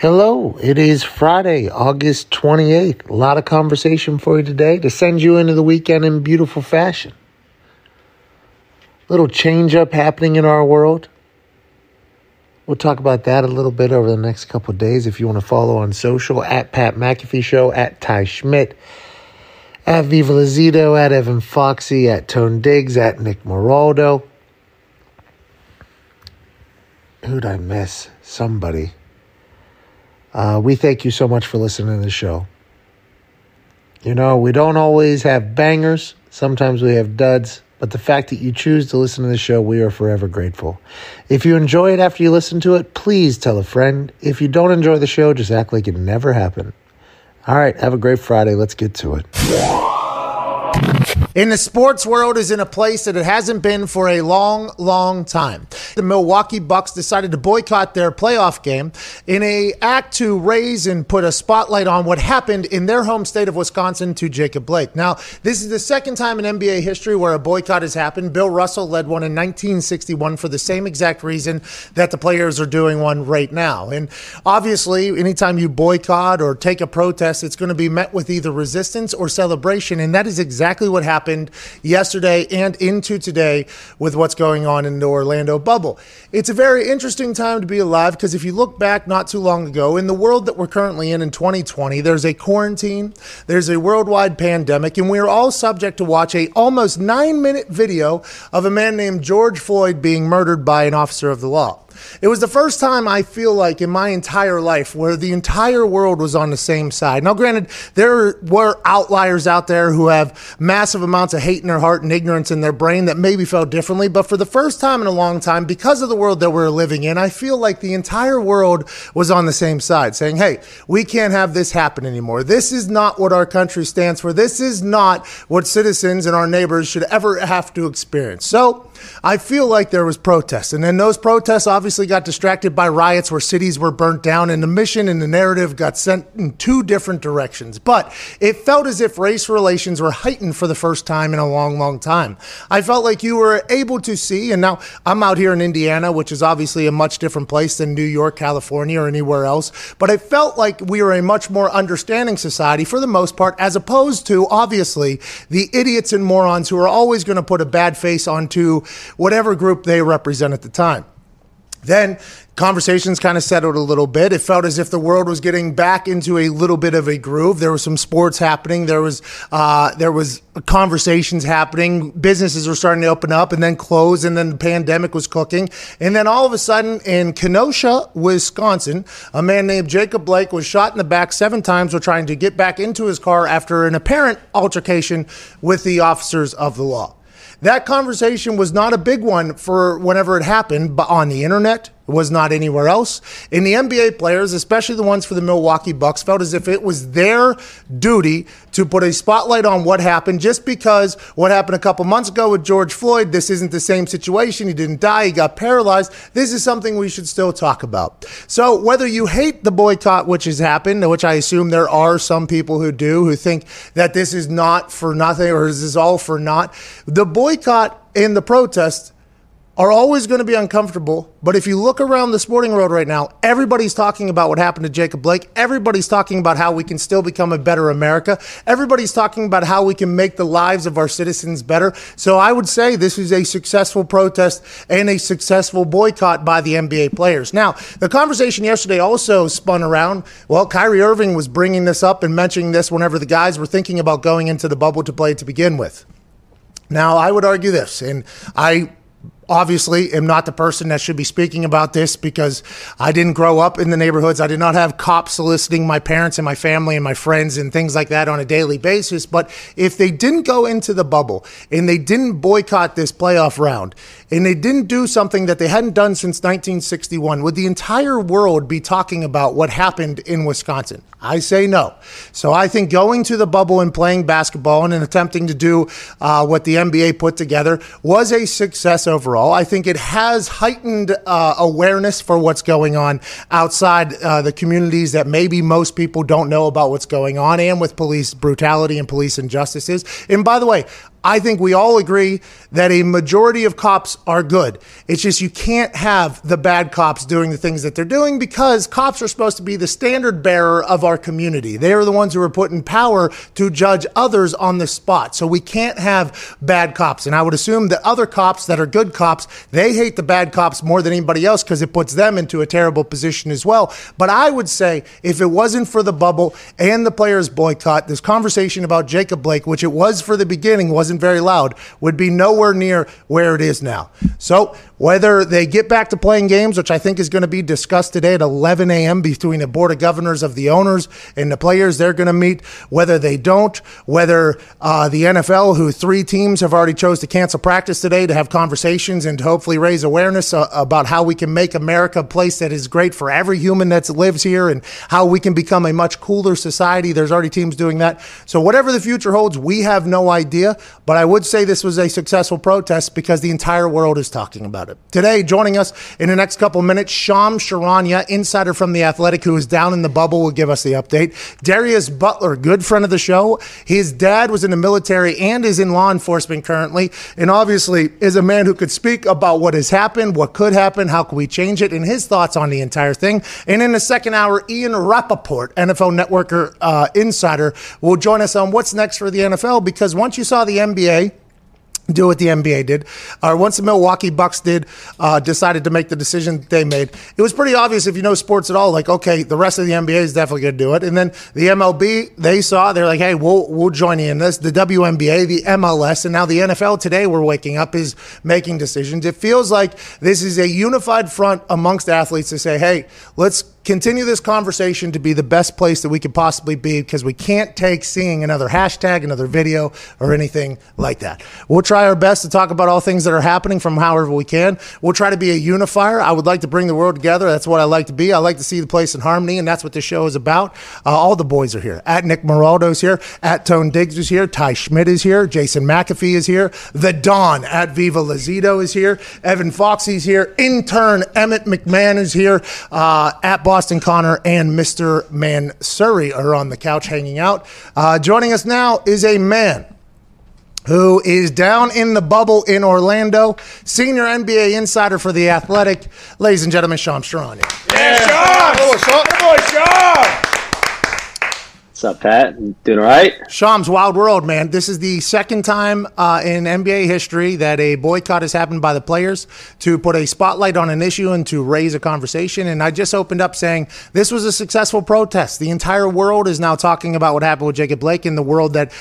Hello, it is Friday, August 28th. A lot of conversation for you today to send you into the weekend in beautiful fashion. Little change up happening in our world. We'll talk about that a little bit over the next couple of days. If you want to follow on social, at Pat McAfee Show, at Ty Schmidt, at Viva Lazito, at Evan Foxy, at Tone Diggs, at Nick Moraldo. Who'd I miss? Somebody. We thank you so much for listening to the show. You know, we don't always have bangers. Sometimes we have duds. But the fact that you choose to listen to the show, we are forever grateful. If you enjoy it after you listen to it, please tell a friend. If you don't enjoy the show, just act like it never happened. All right, have a great Friday. Let's get to it. In the sports world is in a place that it hasn't been for a long, long time. The Milwaukee Bucks decided to boycott their playoff game in an act to raise and put a spotlight on what happened in their home state of Wisconsin to Jacob Blake. Now, this is the second time in NBA history where a boycott has happened. Bill Russell led one in 1961 for the same exact reason that the players are doing one right now. And obviously, anytime you boycott or take a protest, it's going to be met with either resistance or celebration. And that is exactly what happened yesterday and into today with what's going on in the Orlando bubble. It's a very interesting time to be alive because if you look back not too long ago, in the world that we're currently in 2020, there's a quarantine, there's a worldwide pandemic, and we're all subject to watch a almost 9-minute video of a man named George Floyd being murdered by an officer of the law. It was the first time I feel like in my entire life where the entire world was on the same side. Now, granted, there were outliers out there who have massive amounts of hate in their heart and ignorance in their brain that maybe felt differently. But for the first time in a long time, because of the world that we're living in, I feel like the entire world was on the same side saying, hey, we can't have this happen anymore. This is not what our country stands for. This is not what citizens and our neighbors should ever have to experience. So I feel like there was protests. And then those protests obviously got distracted by riots where cities were burnt down and the mission and the narrative got sent in two different directions. But it felt as if race relations were heightened for the first time in a long, long time. I felt like you were able to see, and now I'm out here in Indiana, which is obviously a much different place than New York, California, or anywhere else. But it felt like we were a much more understanding society for the most part, as opposed to, obviously, the idiots and morons who are always going to put a bad face onto whatever group they represent at the time. Then conversations kind of settled a little bit. It felt as if the world was getting back into a little bit of a groove. There was some sports happening. There was conversations happening. Businesses were starting to open up and then close, and then the pandemic was cooking. And then all of a sudden in Kenosha, Wisconsin, a man named Jacob Blake was shot in the back 7 times while trying to get back into his car after an apparent altercation with the officers of the law. That conversation was not a big one for whenever it happened, but on the internet, it was not anywhere else. And the NBA players, especially the ones for the Milwaukee Bucks, felt as if it was their duty to put a spotlight on what happened, just because what happened a couple months ago with George Floyd, this isn't the same situation. He didn't die. He got paralyzed. This is something we should still talk about. So whether you hate the boycott, which has happened, which I assume there are some people who do, who think that this is not for nothing or this is all for naught, the boycott and the protests are always going to be uncomfortable. But if you look around the sporting world right now, everybody's talking about what happened to Jacob Blake. Everybody's talking about how we can still become a better America. Everybody's talking about how we can make the lives of our citizens better. So I would say this is a successful protest and a successful boycott by the NBA players. Now, the conversation yesterday also spun around. Well, Kyrie Irving was bringing this up and mentioning this whenever the guys were thinking about going into the bubble to play to begin with. Now, I would argue this, and I obviously am not the person that should be speaking about this because I didn't grow up in the neighborhoods. I did not have cops soliciting my parents and my family and my friends and things like that on a daily basis. But if they didn't go into the bubble and they didn't boycott this playoff round and they didn't do something that they hadn't done since 1961, would the entire world be talking about what happened in Wisconsin? I say no. So I think going to the bubble and playing basketball and attempting to do what the NBA put together was a success overall. I think it has heightened awareness for what's going on outside the communities that maybe most people don't know about what's going on, and with police brutality and police injustices. And by the way, I think we all agree that a majority of cops are good. It's just you can't have the bad cops doing the things that they're doing, because cops are supposed to be the standard bearer of our community. They are the ones who are put in power to judge others on the spot. So we can't have bad cops. And I would assume that other cops that are good cops, they hate the bad cops more than anybody else because it puts them into a terrible position as well. But I would say if it wasn't for the bubble and the players boycott, this conversation about Jacob Blake, which it was for the beginning, wasn't very loud, would be nowhere near where it is now. So whether they get back to playing games, which I think is going to be discussed today at 11 a.m. between the Board of Governors of the owners and the players they're going to meet, whether they don't, whether the NFL, who three teams have already chose to cancel practice today to have conversations and to hopefully raise awareness about how we can make America a place that is great for every human that lives here and how we can become a much cooler society. There's already teams doing that. So whatever the future holds, we have no idea. But I would say this was a successful protest because the entire world is talking about it. Today, joining us in the next couple minutes, Shams Charania, insider from The Athletic, who is down in the bubble, will give us the update. Darius Butler, good friend of the show. His dad was in the military and is in law enforcement currently, and obviously is a man who could speak about what has happened, what could happen, how can we change it, and his thoughts on the entire thing. And in the second hour, Ian Rapoport, NFL Networker insider, will join us on what's next for the NFL, because once you saw the NBA do what the NBA did, or once the Milwaukee Bucks did, decided to make the decision that they made, it was pretty obvious, if you know sports at all, like, okay, the rest of the NBA is definitely going to do it. And then the MLB, they saw, they're like, hey, we'll join you in this. The WNBA, the MLS, and now the NFL today, we're waking up, is making decisions. It feels like this is a unified front amongst athletes to say, hey, let's continue this conversation to be the best place that we could possibly be, because we can't take seeing another hashtag, another video, or anything like that. We'll try our best to talk about all things that are happening from however we can. We'll try to be a unifier. I would like to bring the world together. That's what I like to be. I like to see the place in harmony, and that's what this show is about. All the boys are here. At Nick Meraldo's here. At Tone Diggs is here. Ty Schmidt is here. Jason McAfee is here. The Don at Viva Lazito is here. Evan Foxy's here. Intern Emmett McMahon is here. At Boston Connor and Mr. Mansuri are on the couch hanging out. Joining us now is a man who is down in the bubble in Orlando, senior NBA insider for The Athletic, ladies and gentlemen, Shams Charania. Yeah, Shams! What's up, Pat? Doing all right? Shams, wild world, man. This is the second time in NBA history that a boycott has happened by the players to put a spotlight on an issue and to raise a conversation. And I just opened up saying this was a successful protest. The entire world is now talking about what happened with Jacob Blake in the world that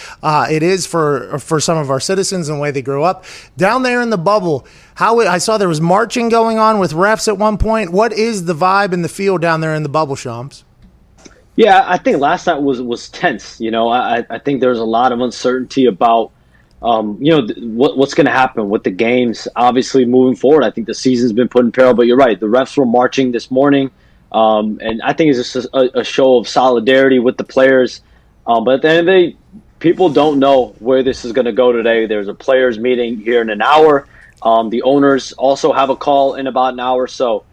it is for some of our citizens and the way they grew up. Down there in the bubble, I saw there was marching going on with refs at one point. What is the vibe in the field down there in the bubble, Shams? Yeah, I think last night was tense. You know, I think there's a lot of uncertainty about, you know, what's going to happen with the games. Obviously, moving forward, I think the season's been put in peril. But you're right, the refs were marching this morning, and I think it's just a show of solidarity with the players. But at the end of the day, people don't know where this is going to go today. There's a players' meeting here in an hour. The owners also have a call in about an hour, so.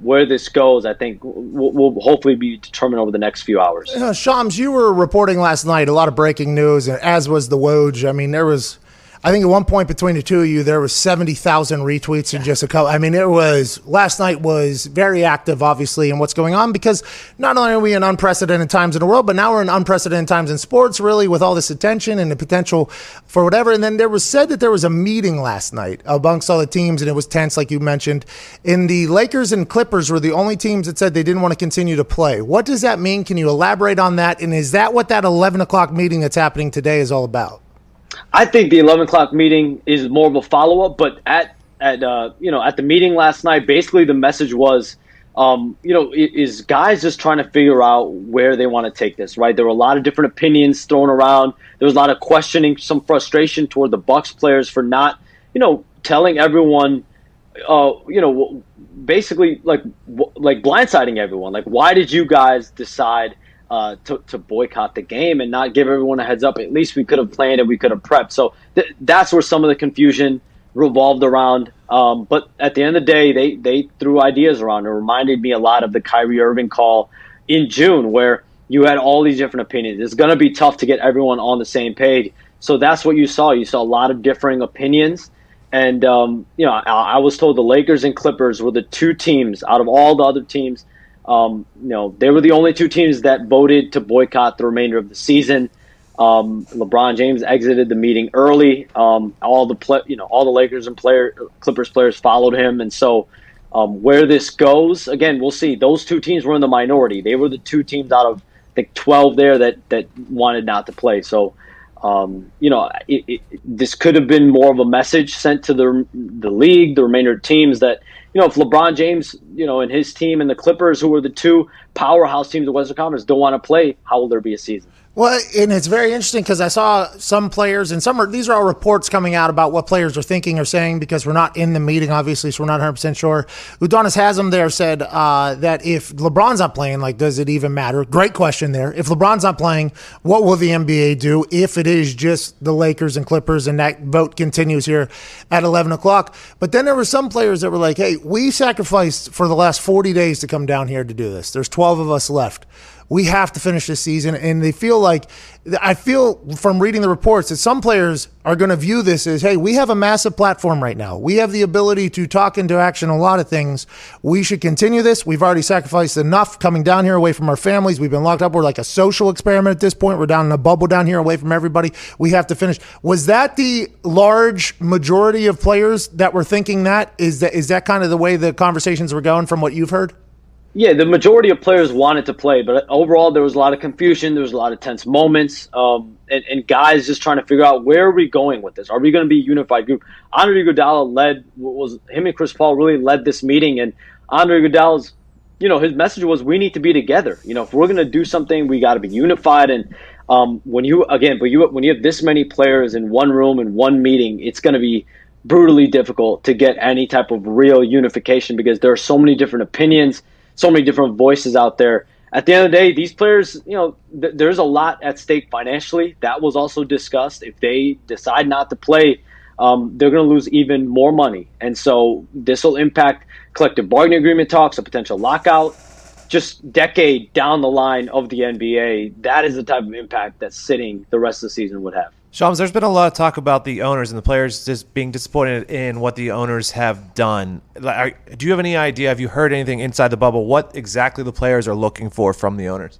Where this goes, I think, will hopefully be determined over the next few hours. Shams, you were reporting last night a lot of breaking news, and as was the Woj. I mean, there was, I think at one point between the two of you, there was 70,000 retweets in just a couple. I mean, it was, last night was very active, obviously, in what's going on, because not only are we in unprecedented times in the world, but now we're in unprecedented times in sports, really, with all this attention and the potential for whatever. And then there was said that there was a meeting last night amongst all the teams, and it was tense, like you mentioned. And the Lakers and Clippers were the only teams that said they didn't want to continue to play. What does that mean? Can you elaborate on that? And is that what that 11 o'clock meeting that's happening today is all about? I think the 11 o'clock meeting is more of a follow-up, but at the meeting last night, basically the message was, is guys just trying to figure out where they want to take this, right? There were a lot of different opinions thrown around. There was a lot of questioning, some frustration toward the Bucks players for not, telling everyone, basically like blindsiding everyone. Like, why did you guys decide to boycott the game and not give everyone a heads up? At least we could have planned and we could have prepped. So that's where some of the confusion revolved around. But at the end of the day, they threw ideas around. It reminded me a lot of the Kyrie Irving call in June, where you had all these different opinions. It's going to be tough to get everyone on the same page. So that's what you saw. You saw a lot of differing opinions. And, you know, I was told the Lakers and Clippers were the two teams out of all the other teams. You know, they were the only two teams that voted to boycott the remainder of the season. LeBron James exited the meeting early. All the Lakers and Clippers players followed him. And so where this goes, again, we'll see. Those two teams were in the minority. They were the two teams out of, I think, 12 there that wanted not to play. So, you know, this could have been more of a message sent to the league, the remainder of teams that, you know, if LeBron James, you know, and his team and the Clippers, who were the two powerhouse teams of Western Conference, don't want to play, how will there be a season? Well, and it's very interesting because I saw some players, and these are all reports coming out about what players are thinking or saying because we're not in the meeting, obviously, so we're not 100% sure. Udonis Haslam there said that if LeBron's not playing, like, does it even matter? Great question there. If LeBron's not playing, what will the NBA do if it is just the Lakers and Clippers, and that vote continues here at 11 o'clock? But then there were some players that were like, hey, we sacrificed for the last 40 days to come down here to do this. There's 12 of us left. We have to finish this season, and they feel like – I feel from reading the reports that some players are going to view this as, hey, we have a massive platform right now. We have the ability to talk into action a lot of things. We should continue this. We've already sacrificed enough coming down here away from our families. We've been locked up. We're like a social experiment at this point. We're down in a bubble down here away from everybody. We have to finish. Was that the large majority of players that were thinking that? Is that kind of the way the conversations were going from what you've heard? Yeah, the majority of players wanted to play, but overall there was a lot of confusion. There was a lot of tense moments, and guys just trying to figure out, where are we going with this? Are we going to be a unified group? Andre Iguodala and Chris Paul really led this meeting, and Andre Iguodala's, you know, his message was, we need to be together. You know, if we're going to do something, we got to be unified. And when you have this many players in one room in one meeting, it's going to be brutally difficult to get any type of real unification because there are so many different opinions. So many different voices out there. At the end of the day, these players, you know, there's a lot at stake financially. That was also discussed. If they decide not to play, they're going to lose even more money. And so this will impact collective bargaining agreement talks, a potential lockout, just decade down the line of the NBA. That is the type of impact that sitting the rest of the season would have. Shams, there's been a lot of talk about the owners and the players just being disappointed in what the owners have done. Do you have any idea, have you heard anything inside the bubble, what exactly the players are looking for from the owners?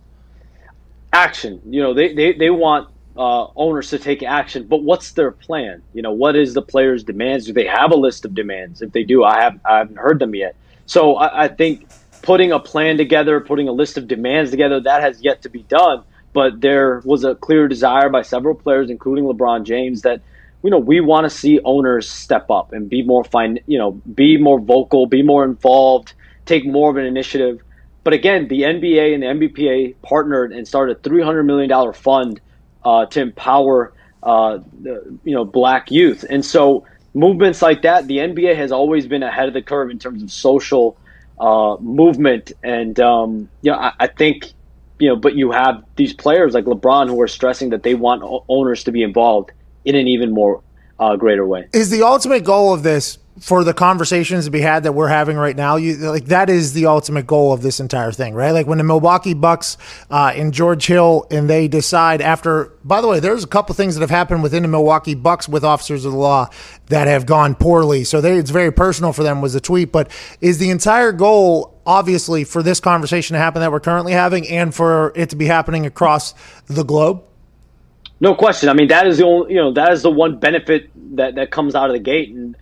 Action. You know, they want owners to take action, but what's their plan? You know, what is the players' demands? Do they have a list of demands? If they do, I haven't heard them yet. So I think putting a plan together, putting a list of demands together, that has yet to be done. But there was a clear desire by several players, including LeBron James, that, you know, we want to see owners step up and be more be more vocal, be more involved, take more of an initiative. But again, the NBA and the NBPA partnered and started a $300 million fund to empower Black youth. And so movements like that, the NBA has always been ahead of the curve in terms of social movement. And I think. You know, but you have these players like LeBron who are stressing that they want owners to be involved in an even more greater way. Is the ultimate goal of this for the conversations to be had that we're having right now? That is the ultimate goal of this entire thing, right? Like when the Milwaukee Bucks and George Hill and they decide after. By the way, there's a couple things that have happened within the Milwaukee Bucks with officers of the law that have gone poorly. So it's very personal for them was the tweet. But is the entire goal, obviously, for this conversation to happen that we're currently having and for it to be happening across the globe? No question. I mean, that is the only, you know, that is the one benefit that comes out of the gate. And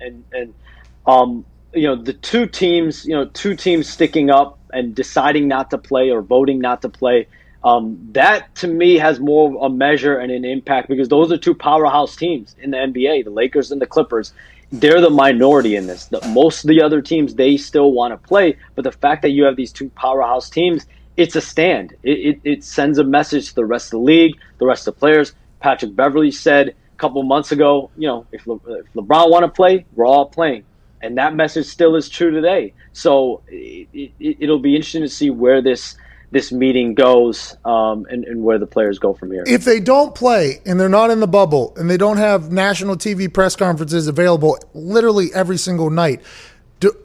the two teams sticking up and deciding not to play or voting not to play, that to me has more of a measure and an impact because those are two powerhouse teams in the NBA, the Lakers and the Clippers. They're the minority in this. Most of the other teams, they still want to play, but the fact that you have these two powerhouse teams, it's a stand. It sends a message to the rest of the league, the rest of the players. Patrick Beverley said a couple months ago, you know, if LeBron want to play, we're all playing. And that message still is true today. So it'll be interesting to see where this meeting goes and where the players go from here. If they don't play and they're not in the bubble and they don't have national TV press conferences available literally every single night,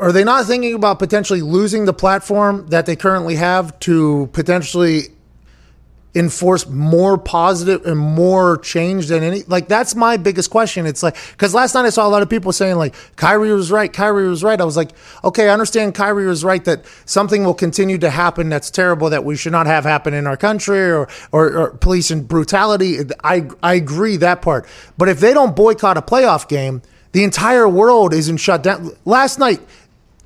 are they not thinking about potentially losing the platform that they currently have to potentially enforce more positive and more change than any? Like, that's my biggest question. It's like, because last night I saw a lot of people saying, like, Kyrie was right, Kyrie was right. I was like, okay, I understand Kyrie was right that something will continue to happen that's terrible that we should not have happen in our country, or police and brutality. I agree that part. But if they don't boycott a playoff game, the entire world isn't shut down. Last night,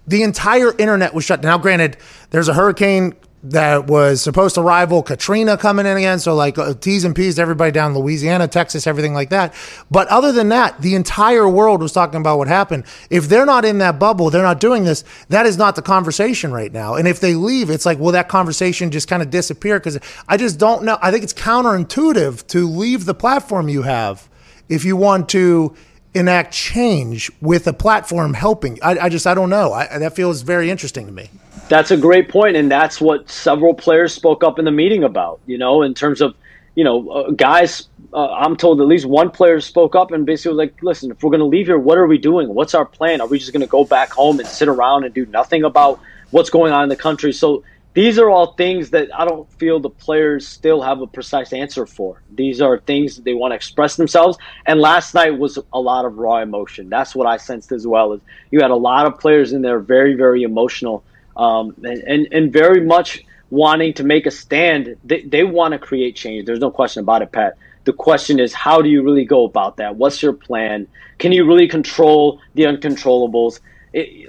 the entire internet was shut down. Now, granted, there's a hurricane that was supposed to rival Katrina coming in again. So, like, T's and P's to everybody down in Louisiana, Texas, everything like that. But other than that, the entire world was talking about what happened. If they're not in that bubble, they're not doing this. That is not the conversation right now. And if they leave, it's like, will that conversation just kind of disappear? Because I just don't know. I think it's counterintuitive to leave the platform you have if you want to enact change with a platform helping. I don't know. That feels very interesting to me. That's a great point, and that's what several players spoke up in the meeting about, you know, in terms of, you know, guys, I'm told at least one player spoke up and basically was like, listen, if we're going to leave here, what are we doing? What's our plan? Are we just going to go back home and sit around and do nothing about what's going on in the country? So these are all things that I don't feel the players still have a precise answer for. These are things that they want to express themselves. And last night was a lot of raw emotion. That's what I sensed as well. Is you had a lot of players in there very, very emotional, and very much wanting to make a stand. They want to create change. There's no question about it, Pat. The question is, how do you really go about that? What's your plan? Can you really control the uncontrollables?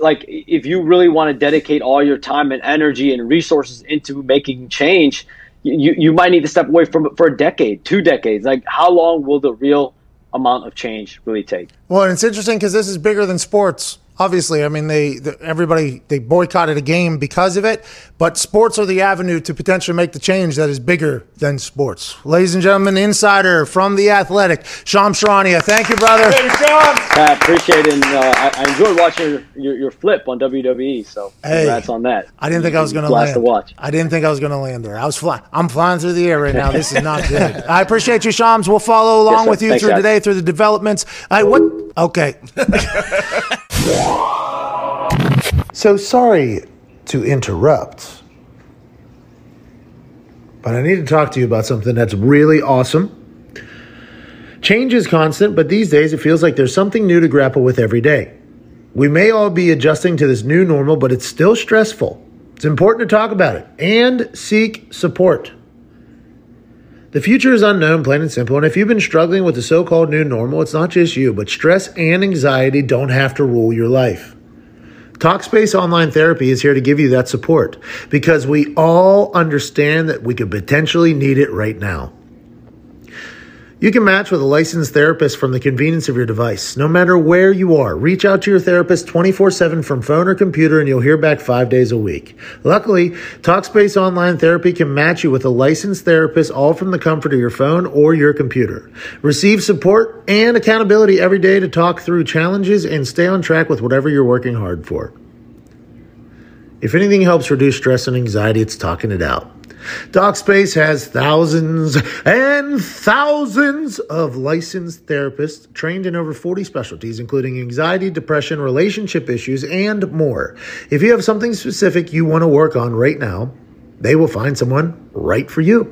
Like, if you really want to dedicate all your time and energy and resources into making change, you might need to step away from it for a decade, 2 decades. Like, how long will the real amount of change really take? Well, and it's interesting because this is bigger than sports. Obviously, I mean, everybody boycotted a game because of it, but sports are the avenue to potentially make the change that is bigger than sports. Ladies and gentlemen, insider from The Athletic, Shams Charania. Thank you, brother. Hey, Shams. I appreciate it. And, I enjoyed watching your flip on WWE, so congrats on that. I didn't think I was going to land. To watch. I didn't think I was going to land there. I'm flying through the air right now. This is not good. I appreciate you, Shams. We'll follow along with you Thanks, through guys. Today, through the developments. Okay. So sorry to interrupt, but I need to talk to you about something that's really awesome. Change is constant, but these days it feels like there's something new to grapple with every day. We may all be adjusting to this new normal, but it's still stressful. It's important to talk about it and seek support. The future is unknown, plain and simple, and if you've been struggling with the so-called new normal, it's not just you, but stress and anxiety don't have to rule your life. Talkspace Online Therapy is here to give you that support because we all understand that we could potentially need it right now. You can match with a licensed therapist from the convenience of your device. No matter where you are, reach out to your therapist 24/7 from phone or computer and you'll hear back 5 days a week. Luckily, Talkspace Online Therapy can match you with a licensed therapist all from the comfort of your phone or your computer. Receive support and accountability every day to talk through challenges and stay on track with whatever you're working hard for. If anything helps reduce stress and anxiety, it's talking it out. Talkspace has thousands and thousands of licensed therapists trained in over 40 specialties, including anxiety, depression, relationship issues, and more. If you have something specific you want to work on right now, they will find someone right for you.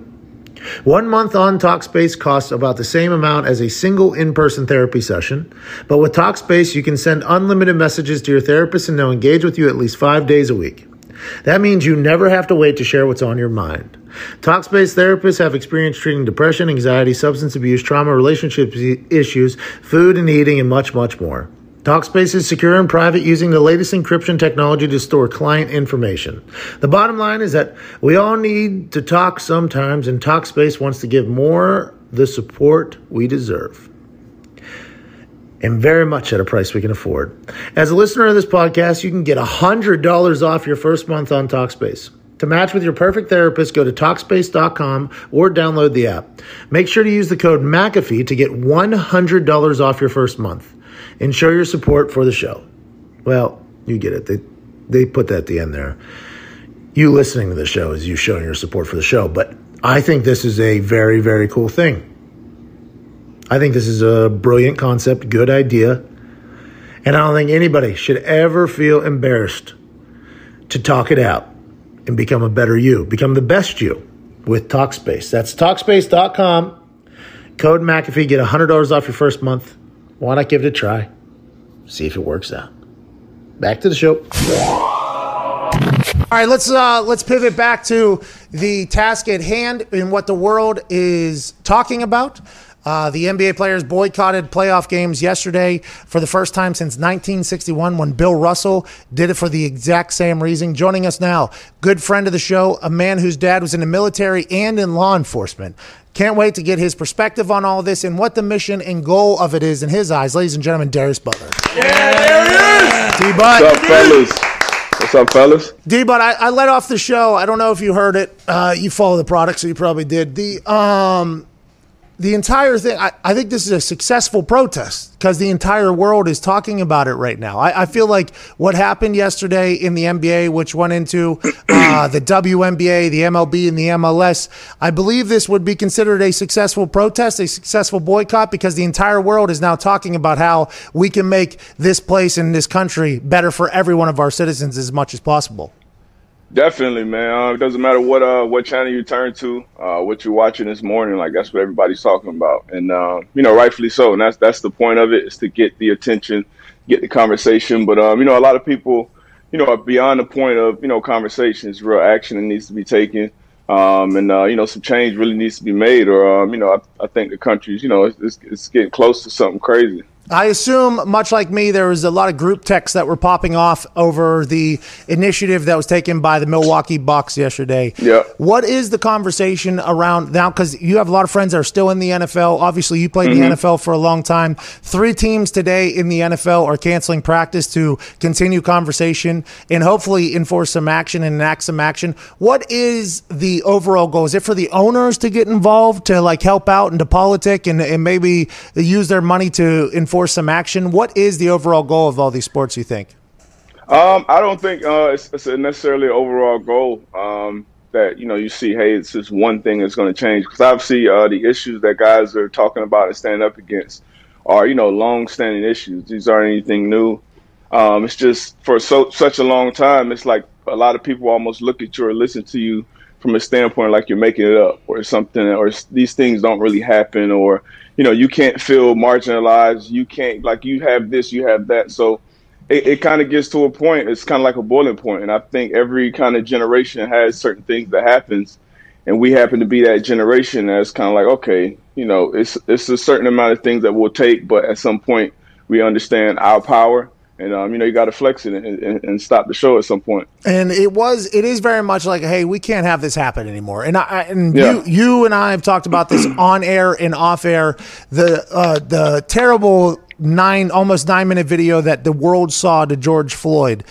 1 month on Talkspace costs about the same amount as a single in-person therapy session, but with Talkspace, you can send unlimited messages to your therapist and they'll engage with you at least 5 days a week. That means you never have to wait to share what's on your mind. Talkspace therapists have experience treating depression, anxiety, substance abuse, trauma, relationship issues, food and eating, and much, much more. Talkspace is secure and private using the latest encryption technology to store client information. The bottom line is that we all need to talk sometimes, and Talkspace wants to give more the support we deserve. And very much at a price we can afford. As a listener of this podcast, you can get $100 off your first month on Talkspace. To match with your perfect therapist, go to Talkspace.com or download the app. Make sure to use the code McAfee to get $100 off your first month and show your support for the show. Well, you get it. They put that at the end there. You listening to the show is you showing your support for the show, but I think this is a very, very cool thing. I think this is a brilliant concept, good idea, and I don't think anybody should ever feel embarrassed to talk it out and become a better you, become the best you. with Talkspace. That's Talkspace.com. Code McAfee, get $100 off your first month. Why not give it a try? See if it works out. Back to the show. All right, let's pivot back to the task at hand and what the world is talking about. The NBA players boycotted playoff games yesterday for the first time since 1961 when Bill Russell did it for the exact same reason. Joining us now, good friend of the show, a man whose dad was in the military and in law enforcement. Can't wait to get his perspective on all this and what the mission and goal of it is in his eyes. Ladies and gentlemen, Darius Butler. Yeah, there it is. D-Bud. What's up, fellas? What's up, fellas? D-Bud, I let off the show. I don't know if you heard it. You follow the product, so you probably did. The entire thing, I think this is a successful protest because the entire world is talking about it right now. I feel like what happened yesterday in the NBA, which went into the WNBA, the MLB, and the MLS, I believe this would be considered a successful protest, a successful boycott, because the entire world is now talking about how we can make this place and this country better for every one of our citizens as much as possible. Definitely, man. It doesn't matter what channel you turn to, what you're watching this morning. Like, that's what everybody's talking about, and you know, rightfully so. And that's the point of it, is to get the attention, get the conversation. But you know, a lot of people, you know, are beyond the point of, you know, conversations. Real action that needs to be taken, and you know, some change really needs to be made. Or you know, I think the country's, you know, it's getting close to something crazy. I assume, much like me, there was a lot of group texts that were popping off over the initiative that was taken by the Milwaukee Bucks yesterday. Yeah. What is the conversation around now? Because you have a lot of friends that are still in the NFL. Obviously, you played the NFL for a long time. Three teams today in the NFL are canceling practice to continue conversation and hopefully enforce some action and enact some action. What is the overall goal? Is it for the owners to get involved, to like help out and to politic and maybe use their money to enforce some action? What is the overall goal of all these sports, you think? I don't think it's necessarily an overall goal that, you know, you see, hey, it's just one thing that's going to change. Because obviously the issues that guys are talking about and standing up against are, you know, long-standing issues. These aren't anything new. It's just for such a long time, it's like a lot of people almost look at you or listen to you from a standpoint like you're making it up or something, or these things don't really happen, or, you know, you can't feel marginalized. You can't, like, you have this, you have that. So it kind of gets to a point. It's kind of like a boiling point. And I think every kind of generation has certain things that happens. And we happen to be that generation that's kind of like, okay, you know, it's a certain amount of things that we'll take. But at some point we understand our power. And, you know, you got to flex it and stop the show at some point. And it is very much like, hey, we can't have this happen anymore. And you and I have talked about this on air and off air, the terrible almost 9-minute video that the world saw to George Floyd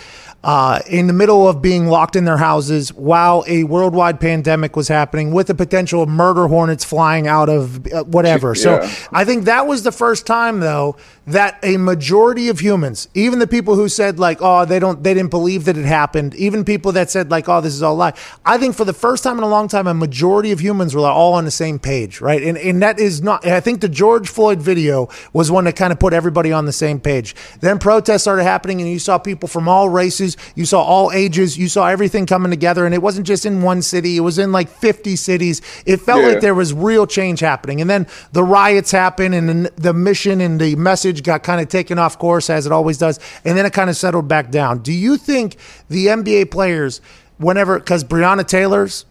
in the middle of being locked in their houses while a worldwide pandemic was happening, with the potential of murder hornets flying out of whatever. Yeah. So I think that was the first time, though, that a majority of humans, even the people who said like, oh, they didn't believe that it happened, even people that said like, oh, this is all a lie. I think for the first time in a long time, a majority of humans were all on the same page, right? And that is not. I think the George Floyd video was one that kind of put everybody on the same page. Then protests started happening, and you saw people from all races. You saw all ages. You saw everything coming together. And it wasn't just in one city. It was in like 50 cities. It felt like there was real change happening. And then the riots happened, and the mission and the message got kind of taken off course, as it always does. And then it kind of settled back down. Do you think the NBA players, because Breonna Taylor's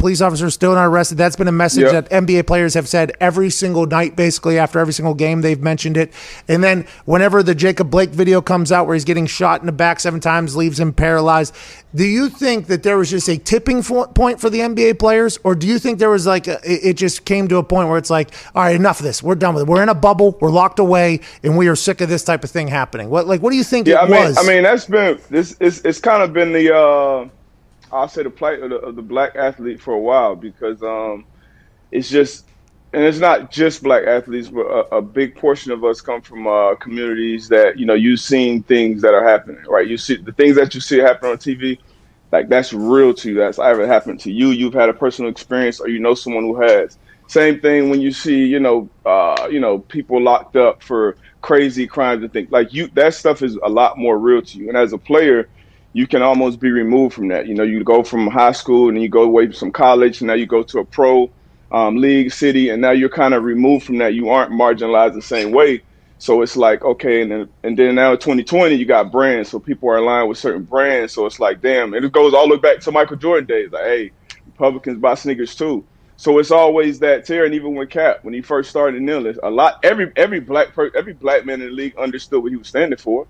police officer still not arrested. That's been a message that NBA players have said every single night, basically after every single game, they've mentioned it. And then whenever the Jacob Blake video comes out where he's getting shot in the back 7 times, leaves him paralyzed. Do you think that there was just a tipping point for the NBA players? Or do you think there was like, it just came to a point where it's like, all right, enough of this. We're done with it. We're in a bubble. We're locked away, and we are sick of this type of thing happening. What do you think was? I mean, that's been, it's kind of been the, I'll say the plight of the black athlete for a while, because it's just, and it's not just black athletes, but a big portion of us come from communities that, you know, you've seen things that are happening, right? You see the things that you see happen on TV, like that's real to you. That's either happened to you, you've had a personal experience, or you know someone who has. Same thing when you see, you know, people locked up for crazy crimes and things. Like that stuff is a lot more real to you. And as a player, you can almost be removed from that. You know, you go from high school and you go away to some college, and now you go to a pro league city, and now you're kind of removed from that. You aren't marginalized the same way. So it's like, okay, and then now 2020, you got brands, so people are aligned with certain brands. So it's like, damn, and it goes all the way back to Michael Jordan days. Like, hey, Republicans buy sneakers too. So it's always that tear, and even when Cap, when he first started in Illinois, a lot, every black man in the league understood what he was standing for,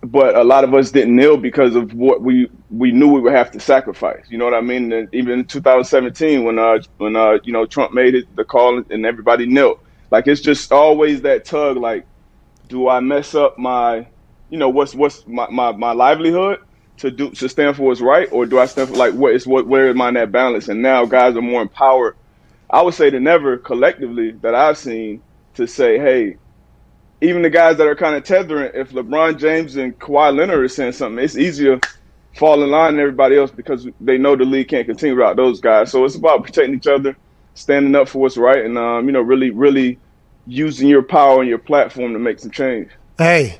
but a lot of us didn't kneel because of what we knew we would have to sacrifice. You know what I mean? And even in 2017, when you know, Trump made it, the call, and everybody knelt. Like, it's just always that tug. Like, do I mess up my, you know, what's my livelihood to stand for what's right, or do I stand for, like, where am I in that balance? And now guys are more empowered, I would say, than ever collectively that I've seen, to say, hey, even the guys that are kind of tethering, if LeBron James and Kawhi Leonard are saying something, it's easier to fall in line than everybody else because they know the league can't continue without those guys. So it's about protecting each other, standing up for what's right, and you know, really, really using your power and your platform to make some change. Hey,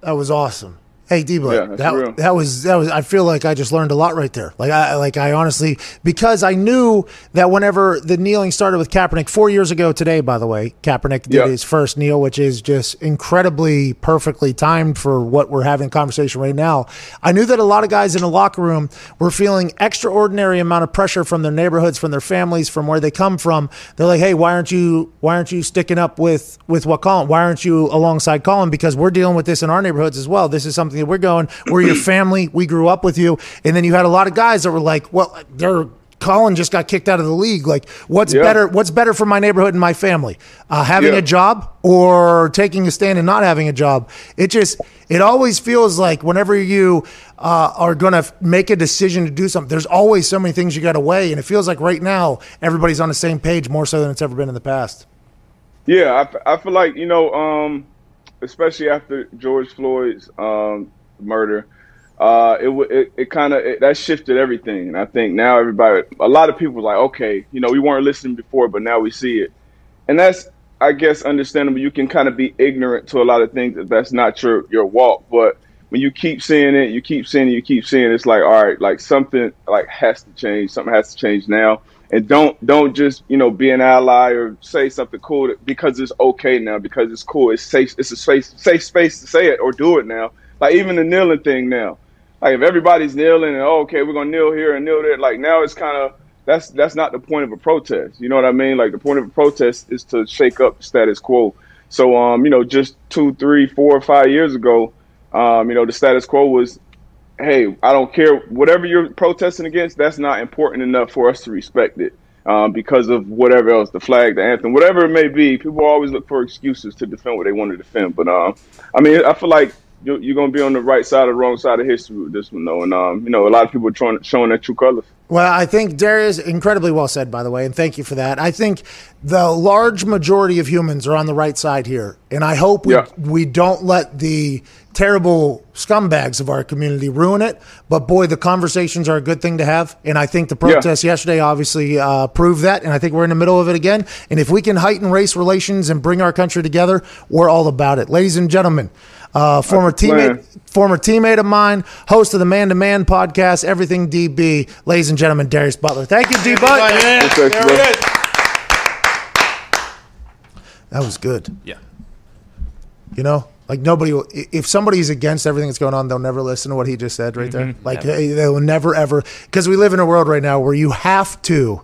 that was awesome. Hey, D-Boy, yeah, that was. I feel like I just learned a lot right there. Like I honestly, because I knew that whenever the kneeling started with Kaepernick 4 years ago today, by the way, Kaepernick did his first kneel, which is just incredibly perfectly timed for what we're having a conversation right now. I knew that a lot of guys in the locker room were feeling extraordinary amount of pressure from their neighborhoods, from their families, from where they come from. They're like, hey, why aren't you sticking up with what Colin? Why aren't you alongside Colin? Because we're dealing with this in our neighborhoods as well. This is something. We're your family. We grew up with you. And then you had a lot of guys that were like, well, Colin just got kicked out of the league. Like, what's better for my neighborhood and my family? Having a job or taking a stand and not having a job? It always feels like whenever you are going to make a decision to do something, there's always so many things you got to weigh. And it feels like right now everybody's on the same page more so than it's ever been in the past. Yeah, I feel like, you know, especially after George Floyd's murder, it kind of shifted everything. And I think now a lot of people are like, okay, you know, we weren't listening before, but now we see it. And that's, I guess, understandable. You can kind of be ignorant to a lot of things if that's not your walk. But when you keep seeing it, it's like, all right, like something like has to change. Something has to change now. And don't just, you know, be an ally or say something cool because it's okay now, because it's cool. It's safe. It's a safe space to say it or do it now. Like, even the kneeling thing now. Like, if everybody's kneeling and, oh, okay, we're going to kneel here and kneel there, like, now it's kind of – that's not the point of a protest. You know what I mean? Like, the point of a protest is to shake up the status quo. So, you know, just 2, 3, 4, 5 years ago, you know, the status quo was – hey, I don't care. Whatever you're protesting against, that's not important enough for us to respect it because of whatever else, the flag, the anthem, whatever it may be. People always look for excuses to defend what they want to defend. But, I mean, I feel like you're going to be on the right side or wrong side of history with this one, though. And, you know, a lot of people are showing their true colors. Well, I think Darius, incredibly well said, by the way, and thank you for that. I think the large majority of humans are on the right side here, and I hope we don't let the terrible scumbags of our community ruin it. But, boy, the conversations are a good thing to have, and I think the protests yesterday obviously proved that, and I think we're in the middle of it again. And if we can heighten race relations and bring our country together, we're all about it. Ladies and gentlemen, former teammate of mine, host of the Man to Man podcast, Everything DB, ladies and gentlemen, Darius Butler. Thank you, D. Butler. That was good. Yeah. You know, like nobody will, if somebody's against everything that's going on, they'll never listen to what he just said right there. Like they will never, ever, because we live in a world right now where you have to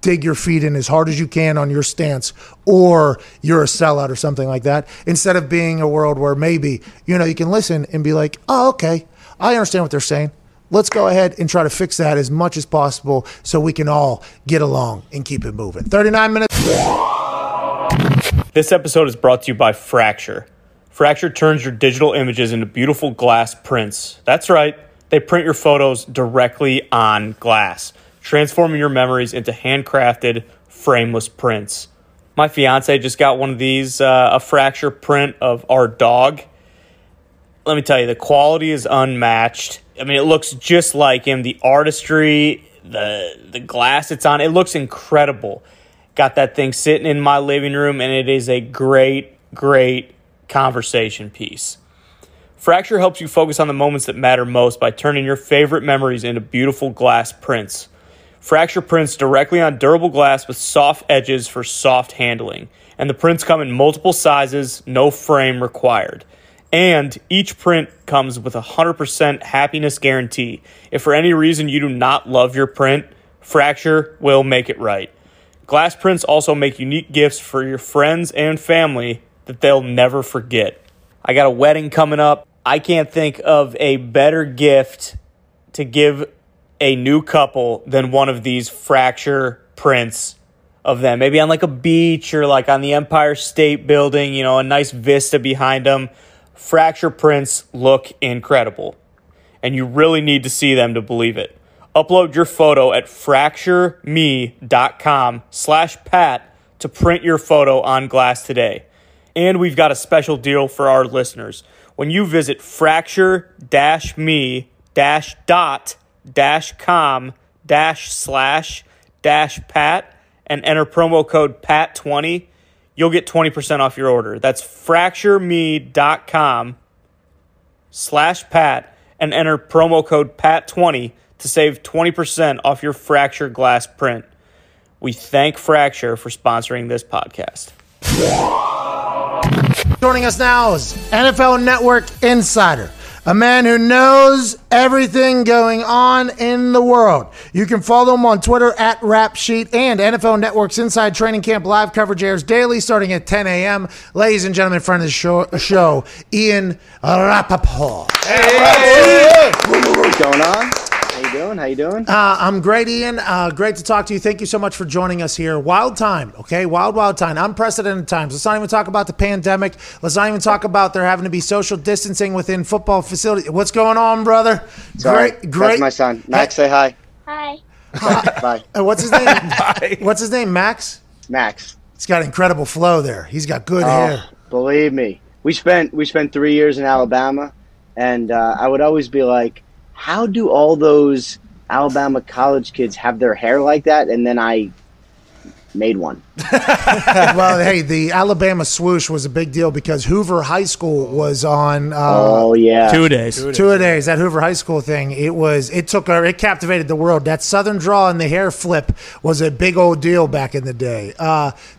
dig your feet in as hard as you can on your stance, or you're a sellout or something like that, instead of being a world where maybe, you know, you can listen and be like, oh, okay, I understand what they're saying. Let's go ahead and try to fix that as much as possible so we can all get along and keep it moving. 39 minutes. This episode is brought to you by Fracture. Fracture turns your digital images into beautiful glass prints. That's right. They print your photos directly on glass, transforming your memories into handcrafted, frameless prints. My fiance just got one of these, a Fracture print of our dog. Let me tell you, the quality is unmatched. I mean, it looks just like him. The artistry, the glass it's on, it looks incredible. Got that thing sitting in my living room, and it is a great, great conversation piece. Fracture helps you focus on the moments that matter most by turning your favorite memories into beautiful glass prints. Fracture prints directly on durable glass with soft edges for soft handling. And the prints come in multiple sizes, no frame required. And each print comes with a 100% happiness guarantee. If for any reason you do not love your print, Fracture will make it right. Glass prints also make unique gifts for your friends and family that they'll never forget. I got a wedding coming up. I can't think of a better gift to give a new couple than one of these Fracture prints of them. Maybe on like a beach or like on the Empire State Building, you know, a nice vista behind them. Fracture prints look incredible, and you really need to see them to believe it. Upload your photo at fractureme.com/pat to print your photo on glass today. And we've got a special deal for our listeners. When you visit fracture-me-dot-com/pat and enter promo code PAT20, you'll get 20% off your order. That's fractureme.com/pat and enter promo code PAT20 to save 20% off your Fracture glass print. We thank Fracture for sponsoring this podcast. Joining us now is NFL Network insider, a man who knows everything going on in the world. You can follow him on Twitter at Rap Sheet, and NFL Network's Inside Training Camp live coverage airs daily starting at 10 a.m. Ladies and gentlemen, friend of the show Ian Rapoport. Hey! What's going on? How you doing? I'm great, Ian. Great to talk to you. Thank you so much for joining us here. Wild time, okay? Wild time. Unprecedented times. Let's not even talk about the pandemic. Let's not even talk about there having to be social distancing within football facilities. What's going on, brother? Sorry. Great. That's my son. Max, say hi. Hi. Bye. What's his name? Bye. What's his name, Max? Max. He's got incredible flow there. He's got good hair. Believe me. We spent 3 years in Alabama, and I would always be like, how do all those Alabama college kids have their hair like that? And then I made one. Well, hey, the Alabama swoosh was a big deal because Hoover High School was on. Two days. That Hoover High School thing. It captivated the world. That Southern draw and the hair flip was a big old deal back in the day.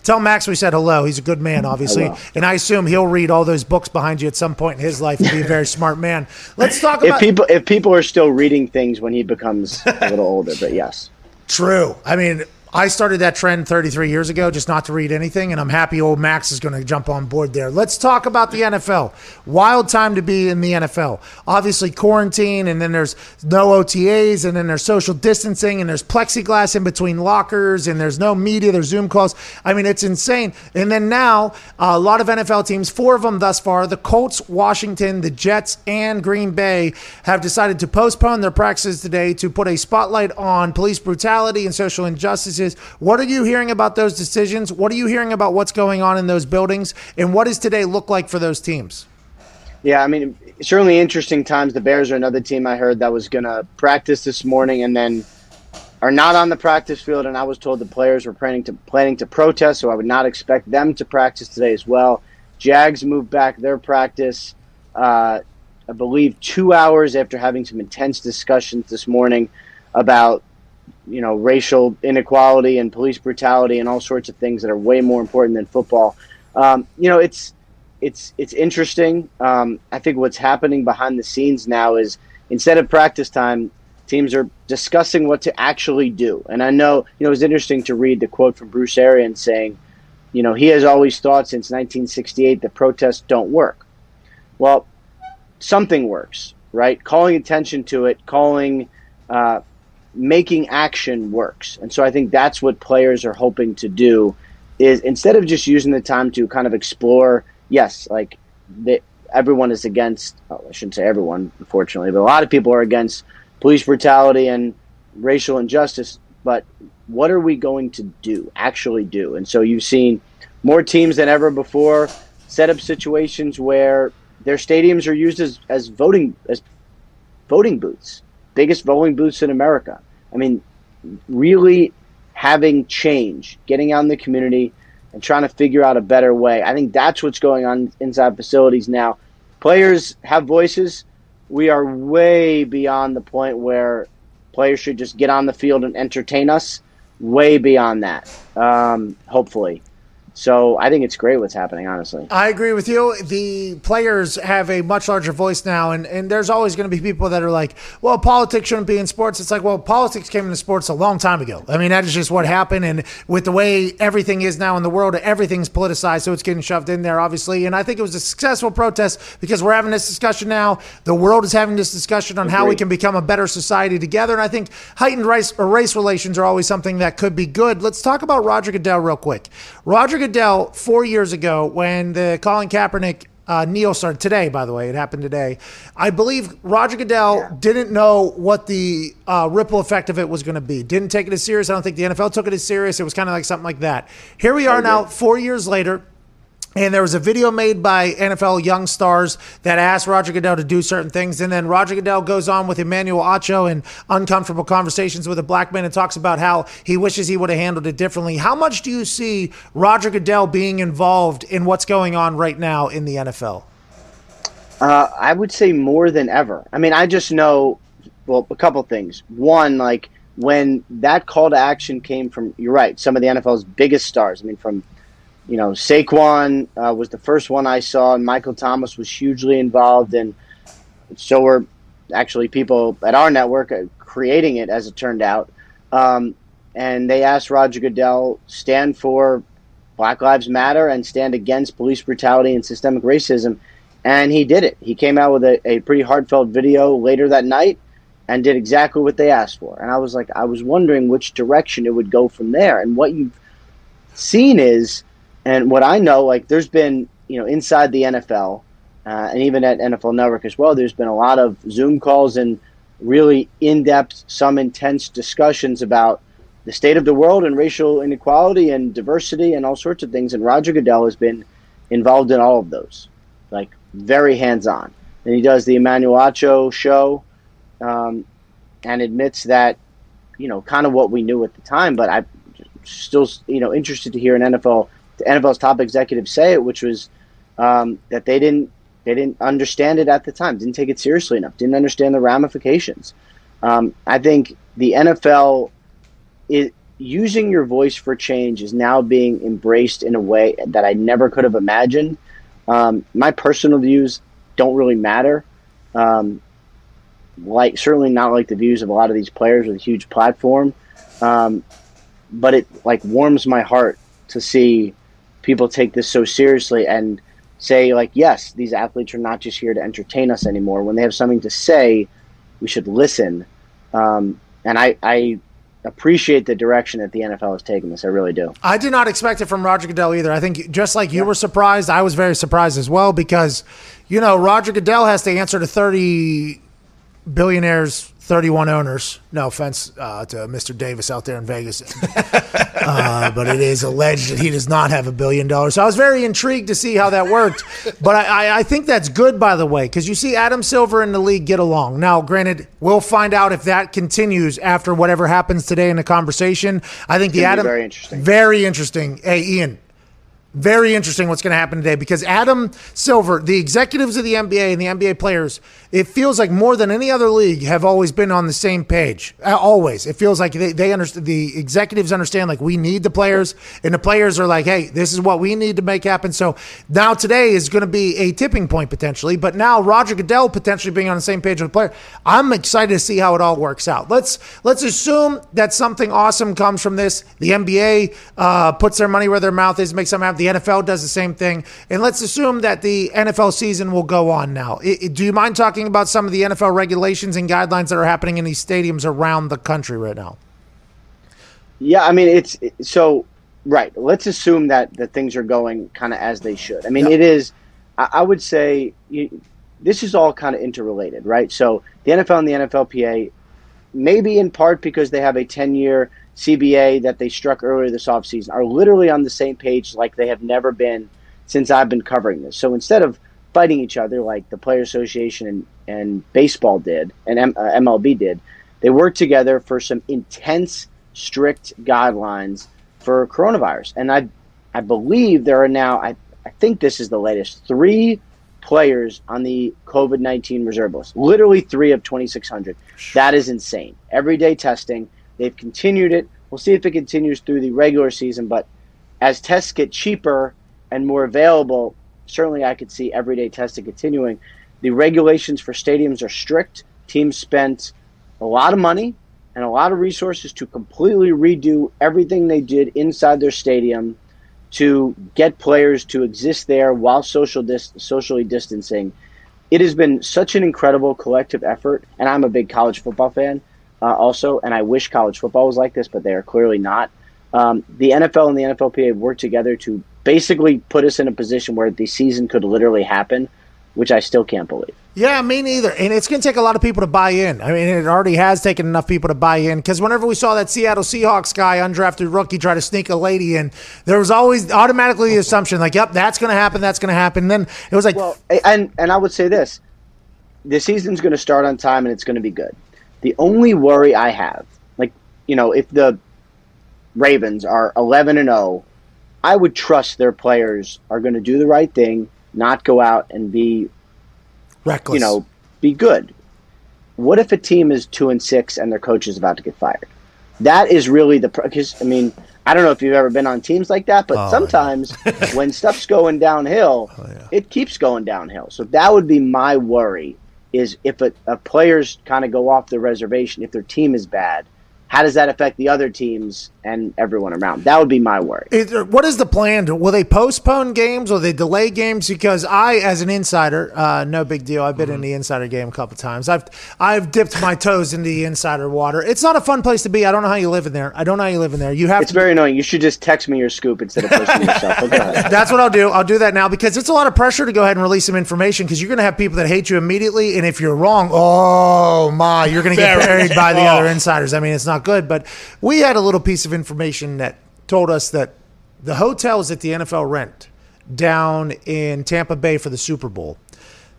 Tell Max we said hello. He's a good man, obviously. Hello. And I assume he'll read all those books behind you at some point in his life and be a very smart man. Let's talk about if people are still reading things when he becomes a little older, but yes. True. I mean, I started that trend 33 years ago, just not to read anything, and I'm happy old Max is going to jump on board there. Let's talk about the NFL. Wild time to be in the NFL. Obviously, quarantine, and then there's no OTAs, and then there's social distancing, and there's plexiglass in between lockers, and there's no media, there's Zoom calls. I mean, it's insane. And then now, a lot of NFL teams, 4 of them thus far, the Colts, Washington, the Jets, and Green Bay, have decided to postpone their practices today to put a spotlight on police brutality and social injustice. What are you hearing about those decisions? What are you hearing about what's going on in those buildings? And what does today look like for those teams? Yeah, I mean, certainly interesting times. The Bears are another team I heard that was going to practice this morning and then are not on the practice field. And I was told the players were planning to protest, so I would not expect them to practice today as well. Jags moved back their practice, I believe, 2 hours after having some intense discussions this morning about, you know, racial inequality and police brutality and all sorts of things that are way more important than football. You know, it's interesting. I think what's happening behind the scenes now is instead of practice time, teams are discussing what to actually do. And I know, you know, it was interesting to read the quote from Bruce Arians saying, you know, he has always thought since 1968 that protests don't work. Well, something works, right? Calling attention to it, making action works. And so I think that's what players are hoping to do is instead of just using the time to kind of explore, yes, like everyone is against, I shouldn't say everyone, unfortunately, but a lot of people are against police brutality and racial injustice, but what are we going to do, actually do? And so you've seen more teams than ever before set up situations where their stadiums are used as voting booths. Biggest voting booths in America. I mean, really having change, getting out in the community and trying to figure out a better way. I think that's what's going on inside facilities now. players have voices. We are way beyond the point where players should just get on the field and entertain us. Way beyond that, hopefully. So I think it's great what's happening, honestly. I agree with you. The players have a much larger voice now, and there's always going to be people that are like, well, politics shouldn't be in sports. It's like, well, politics came into sports a long time ago. I mean, that is just what happened, and with the way everything is now in the world, everything's politicized, so it's getting shoved in there, obviously. And I think it was a successful protest because we're having this discussion now. The world is having this discussion on how we can become a better society together, and I think heightened race relations are always something that could be good. Let's talk about Roger Goodell real quick. Roger Goodell, 4 years ago, when the Colin Kaepernick kneel started today, by the way, it happened today. I believe Roger Goodell didn't know what the ripple effect of it was going to be. Didn't take it as serious. I don't think the NFL took it as serious. It was kind of like something like that. Here we are now, 4 years later. And there was a video made by NFL Young Stars that asked Roger Goodell to do certain things. And then Roger Goodell goes on with Emmanuel Acho in uncomfortable conversations with a black man and talks about how he wishes he would have handled it differently. How much do you see Roger Goodell being involved in what's going on right now in the NFL? I would say more than ever. I mean, I just know, well, a couple things. One, like when that call to action came from, you're right, some of the NFL's biggest stars. I mean, from Saquon was the first one I saw, and Michael Thomas was hugely involved, and so were actually people at our network creating it, as it turned out. And they asked Roger Goodell, stand for Black Lives Matter and stand against police brutality and systemic racism, and he did it. He came out with a pretty heartfelt video later that night and did exactly what they asked for. And I was like, I was wondering which direction it would go from there, and what you've seen is... And what I know, like, there's been, inside the NFL and even at NFL Network as well, there's been a lot of Zoom calls and really in-depth, some intense discussions about the state of the world and racial inequality and diversity and all sorts of things. And Roger Goodell has been involved in all of those, like, very hands-on. And he does the Emmanuel Acho show and admits that, kind of what we knew at the time. But I'm still, interested to hear an NFL's top executives say it, which was that they didn't understand it at the time, didn't take it seriously enough, didn't understand the ramifications. I think the NFL is using your voice for change is now being embraced in a way that I never could have imagined. My personal views don't really matter, like certainly not like the views of a lot of these players with a huge platform, but it like warms my heart to see people take this so seriously and say, like, yes, these athletes are not just here to entertain us anymore. When they have something to say, we should listen. And I appreciate the direction that the NFL has taken this. I really do. I did not expect it from Roger Goodell either. I think just like you were surprised, I was very surprised as well, because, Roger Goodell has to answer to 30 billionaires, 31 owners. No offense to Mr. Davis out there in Vegas. But it is alleged that he does not have $1 billion. So I was very intrigued to see how that worked. But I think that's good, by the way, because you see Adam Silver and the league get along. Now, granted, we'll find out if that continues after whatever happens today in the conversation. I think the Adam... Very interesting. Very interesting. Hey, Ian. Very interesting what's going to happen today, because Adam Silver, the executives of the NBA and the NBA players, it feels like more than any other league have always been on the same page. Always. It feels like they understand, the executives understand, like, we need the players, and the players are like, hey, this is what we need to make happen. So now today is going to be a tipping point potentially, but now Roger Goodell potentially being on the same page with the player. I'm excited to see how it all works out. Let's assume that something awesome comes from this. The NBA puts their money where their mouth is, makes something happen. The NFL does the same thing. And let's assume that the NFL season will go on now. Do you mind talking about some of the NFL regulations and guidelines that are happening in these stadiums around the country right now? Yeah, I mean, right. Let's assume that things are going kind of as they should. I mean, it is, I would say, this is all kind of interrelated, right? So the NFL and the NFLPA, maybe in part because they have a 10-year CBA that they struck earlier this offseason, are literally on the same page like they have never been since I've been covering this. So instead of fighting each other like the Players Association and baseball did and MLB did, they worked together for some intense, strict guidelines for coronavirus. And I believe there are now, I think this is the latest, three players on the COVID-19 reserve list. Literally 3 of 2,600. That is insane. Everyday testing. They've continued it. We'll see if it continues through the regular season, but as tests get cheaper and more available, certainly I could see everyday testing continuing. The regulations for stadiums are strict. Teams spent a lot of money and a lot of resources to completely redo everything they did inside their stadium to get players to exist there while socially distancing. It has been such an incredible collective effort, and I'm a big college football fan also, and I wish college football was like this, but they are clearly not. The NFL and the NFLPA have worked together to basically put us in a position where the season could literally happen, which I still can't believe. Yeah, me neither. And it's going to take a lot of people to buy in. I mean, it already has taken enough people to buy in, because whenever we saw that Seattle Seahawks guy, undrafted rookie, try to sneak a lady in, there was always automatically the assumption, like, yep, that's going to happen, that's going to happen. And then it was like... Well, and I would say this. The season's going to start on time, and it's going to be good. The only worry I have, like, you know, if the Ravens are 11-0, I would trust their players are going to do the right thing, not go out and be reckless, you know, be good. What if a team is 2-6 and their coach is about to get fired? That is really the, because I mean, I don't know if you've ever been on teams like that, but sometimes when stuff's going downhill, it keeps going downhill. So that would be my worry, is if a players kind of go off the reservation, if their team is bad, how does that affect the other teams and everyone around? That would be my worry. What is the plan? Will they postpone games? Will they delay games? Because I, as an insider, no big deal. I've been in the insider game a couple of times. I've dipped my toes into the insider water. It's not a fun place to be. I don't know how you live in there. You have. It's very annoying. You should just text me your scoop instead of posting yourself. But go ahead. That's what I'll do. I'll do that now, because it's a lot of pressure to go ahead and release some information, because you're going to have people that hate you immediately. And if you're wrong, oh my, you're going to get buried by the other insiders. I mean, it's not good, but we had a little piece of information that told us that the hotels that the NFL rent down in Tampa Bay for the Super Bowl,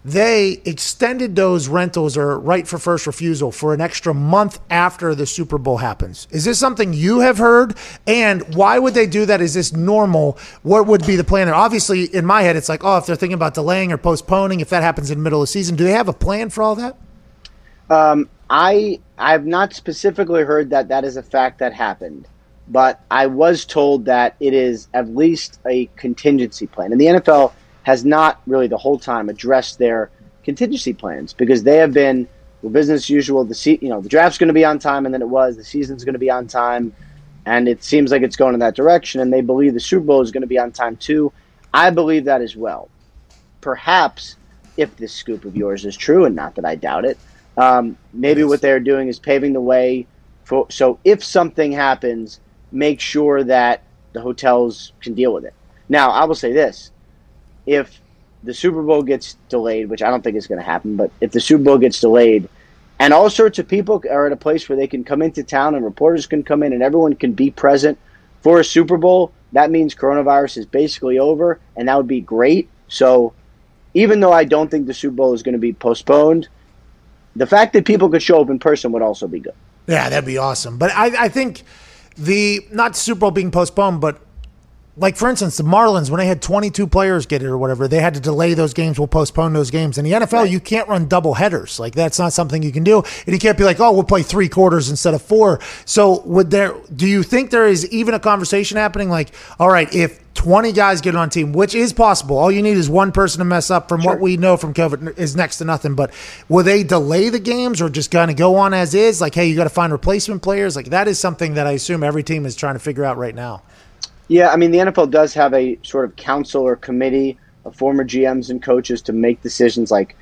they extended those rentals or right for first refusal for an extra month after the Super Bowl happens. Is this something you have heard? And why would they do that? Is this normal? What would be the plan? And obviously, in my head, it's like, oh, if they're thinking about delaying or postponing, if that happens in the middle of the season, do they have a plan for all that? I have not specifically heard that that is a fact that happened, but I was told that it is at least a contingency plan. And the NFL has not really the whole time addressed their contingency plans, because they have been, well, business as usual. The draft's going to be on time, and then it was. The season's going to be on time, and it seems like it's going in that direction, and they believe the Super Bowl is going to be on time too. I believe that as well. Perhaps, if this scoop of yours is true, and not that I doubt it, maybe what they're doing is paving the way for, so if something happens, make sure that the hotels can deal with it. Now, I will say this. If the Super Bowl gets delayed, which I don't think is going to happen, but if the Super Bowl gets delayed and all sorts of people are at a place where they can come into town and reporters can come in and everyone can be present for a Super Bowl, that means coronavirus is basically over, and that would be great. So even though I don't think the Super Bowl is going to be postponed, the fact that people could show up in person would also be good. Yeah, that'd be awesome. But I think not Super Bowl being postponed, but like, for instance, the Marlins, when they had 22 players get it or whatever, they had to delay those games. We'll postpone those games. In the NFL, right, you can't run double headers. Like, that's not something you can do. And you can't be like, oh, we'll play 3 quarters instead of 4. So do you think there is even a conversation happening? Like, all right, if 20 guys get on team, which is possible. All you need is one person to mess up. From what we know from COVID is next to nothing. But will they delay the games or just kind of go on as is? Like, hey, you got to find replacement players. Like, that is something that I assume every team is trying to figure out right now. Yeah, I mean, the NFL does have a sort of council or committee of former GMs and coaches to make decisions like,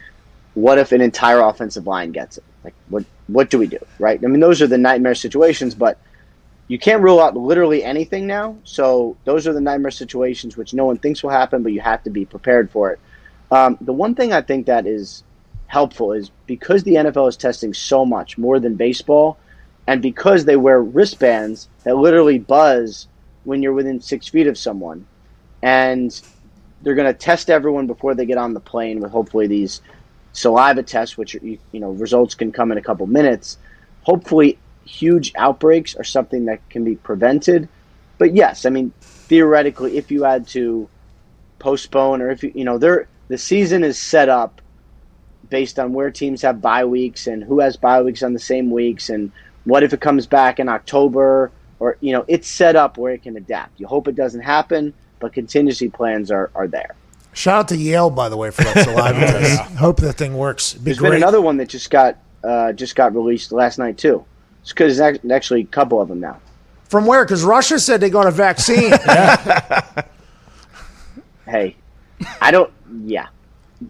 what if an entire offensive line gets it? Like, what do we do, right? I mean, those are the nightmare situations, but you can't rule out literally anything now. So those are the nightmare situations which no one thinks will happen, but you have to be prepared for it. The one thing I think that is helpful is because the NFL is testing so much more than baseball, and because they wear wristbands that literally buzz when you're within 6 feet of someone, and they're going to test everyone before they get on the plane with hopefully these saliva tests, which are, results can come in a couple minutes. Hopefully huge outbreaks are something that can be prevented. But yes, I mean, theoretically, if you had to postpone, or if you, you know, there the season is set up based on where teams have bye weeks and who has bye weeks on the same weeks and what if it comes back in October, or, you know, it's set up where it can adapt. You hope it doesn't happen, but contingency plans are there. Shout out to Yale, by the way, for that saliva test. Hope that thing works. There's been another one that just got released last night too. It's because actually a couple of them now. From where? Because Russia said they got a vaccine. Hey, I don't. Yeah,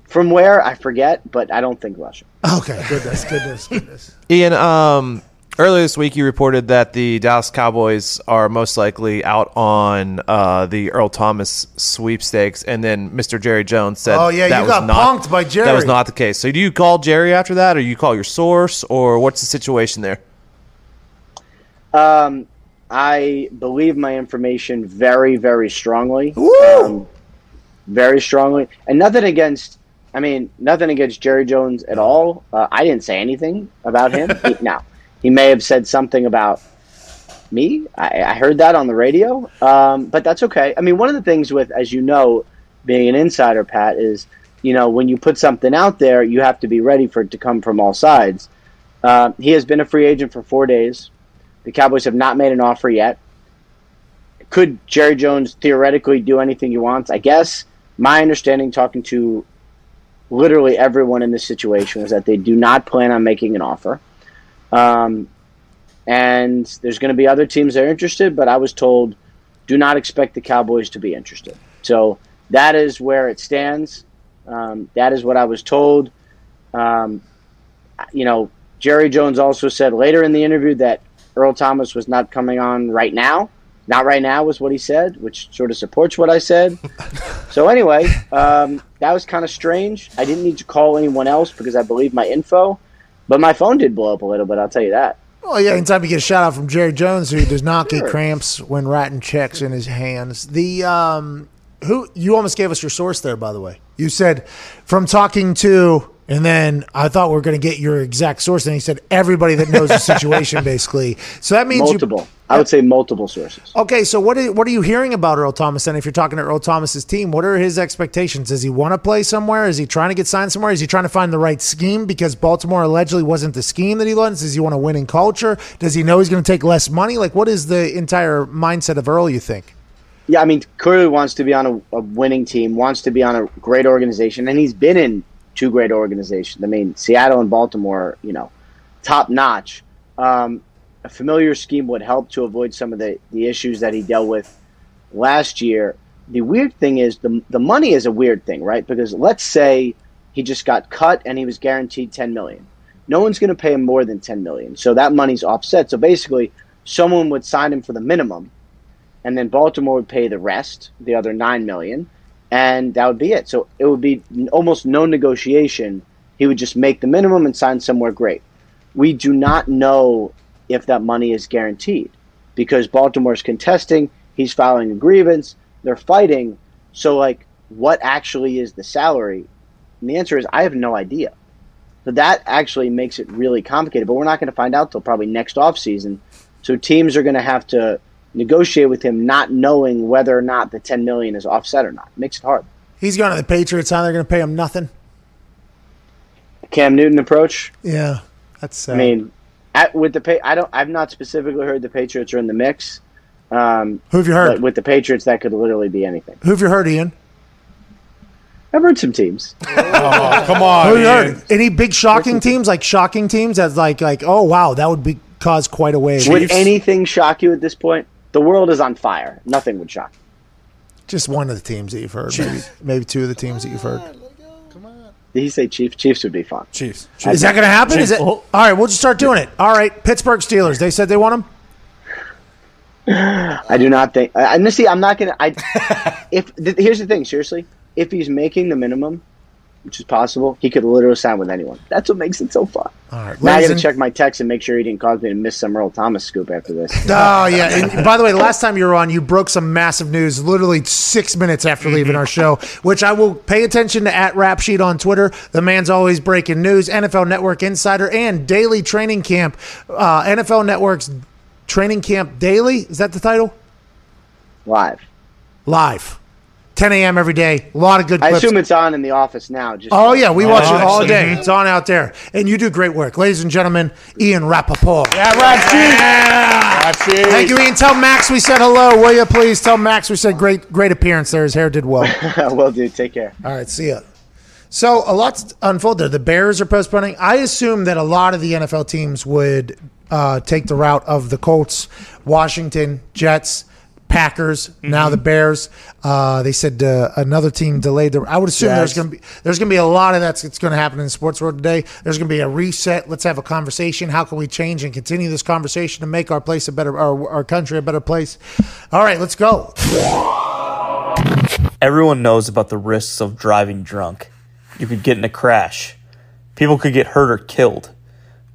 from where I forget, but I don't think Russia. Okay, goodness. Ian, earlier this week you reported that the Dallas Cowboys are most likely out on the Earl Thomas sweepstakes, and then Mr. Jerry Jones said, "Oh yeah, that you got punked by Jerry." That was not the case. So, do you call Jerry after that, or you call your source, or what's the situation there? I believe my information very, very strongly. Very strongly. And nothing against Jerry Jones at all. I didn't say anything about him. He may have said something about me. I heard that on the radio. But that's okay. I mean, one of the things with, as you know, being an insider, Pat, is, you know, when you put something out there, you have to be ready for it to come from all sides. He has been a free agent for 4 days. The Cowboys have not made an offer yet. Could Jerry Jones theoretically do anything he wants? I guess my understanding, talking to literally everyone in this situation, was that they do not plan on making an offer. And there's going to be other teams that are interested, but I was told do not expect the Cowboys to be interested. So that is where it stands. That is what I was told. Jerry Jones also said later in the interview that Earl Thomas was not coming on right now. Not right now was what he said, which sort of supports what I said. So anyway, that was kind of strange. I didn't need to call anyone else because I believe my info. But my phone did blow up a little bit, I'll tell you that. Oh, yeah, anytime you get a shout-out from Jerry Jones, who does not get cramps when writing checks in his hands. You almost gave us your source there, by the way. You said, from talking to... And then I thought we were going to get your exact source, and he said everybody that knows the situation, basically. So that means multiple. I would say multiple sources. Okay, so what are you hearing about Earl Thomas? And if you're talking to Earl Thomas's team, what are his expectations? Does he want to play somewhere? Is he trying to get signed somewhere? Is he trying to find the right scheme? Because Baltimore allegedly wasn't the scheme that he wants. Does he want a winning culture? Does he know he's going to take less money? Like, what is the entire mindset of Earl, you think? Yeah, I mean, clearly wants to be on a winning team, wants to be on a great organization, and he's been in two great organizations. I mean, Seattle and Baltimore, you know, top-notch. A familiar scheme would help to avoid some of the issues that he dealt with last year. The weird thing is the money is a weird thing, right? Because let's say he just got cut and he was guaranteed $10 million. No one's going to pay him more than $10 million, so that money's offset. So basically, someone would sign him for the minimum, and then Baltimore would pay the rest, the other $9 million. And that would be it. So it would be almost no negotiation. He would just make the minimum and sign somewhere great. We do not know if that money is guaranteed because Baltimore's contesting. He's filing a grievance. They're fighting. So, like, what actually is the salary? And the answer is I have no idea. So that actually makes it really complicated. But we're not going to find out till probably next offseason. So teams are going to have to negotiate with him not knowing whether or not the $10 million is offset or not. It makes it hard. He's going to the Patriots, huh? They're going to pay him nothing. Cam Newton approach? Yeah, that's sad. I mean, I've not specifically heard the Patriots are in the mix. Who have you heard? But with the Patriots, that could literally be anything. Who have you heard, Ian? I've heard some teams. Oh, come on. Who have you heard? Any big shocking teams that's like, oh, wow, that would be – cause quite a wave. Would anything shock you at this point? The world is on fire. Nothing would shock you. Just one of the teams that you've heard. Maybe two of the teams that you've heard. Come on. Did he say Chiefs? Chiefs would be fun. Chiefs. Is that going to happen? Chiefs. Is it? All right, we'll just start doing it. All right, Pittsburgh Steelers. They said they want him? I do not think. Honestly, I'm not going to. Here's the thing, seriously. If he's making the minimum, which is possible, he could literally sign with anyone. That's what makes it so fun. All right. Now I got to check my text and make sure he didn't cause me to miss some Earl Thomas scoop after this. Oh, yeah. And by the way, the last time you were on, you broke some massive news literally 6 minutes after leaving our show, which I will pay attention to @Rapsheet on Twitter. The man's always breaking news. NFL Network Insider and Daily Training Camp. NFL Network's Training Camp Daily. Is that the title? Live. 10 a.m. every day. A lot of good clips. I assume it's on in the office now. We watch it all day. It's on out there. And you do great work. Ladies and gentlemen, Ian Rapoport. Yeah, Rapsy. Yeah. Thank you, Ian. Tell Max we said hello, will you please? Tell Max we said great appearance there. His hair did well. Well, dude, take care. All right, see ya. So a lot's unfolded. The Bears are postponing. I assume that a lot of the NFL teams would take the route of the Colts, Washington, Jets, Packers, now the Bears. They said another team delayed. I would assume there's going to be a lot of that's going to happen in the sports world today. There's going to be a reset. Let's have a conversation. How can we change and continue this conversation to make our place a better, our country a better place? All right, let's go. Everyone knows about the risks of driving drunk. You could get in a crash. People could get hurt or killed.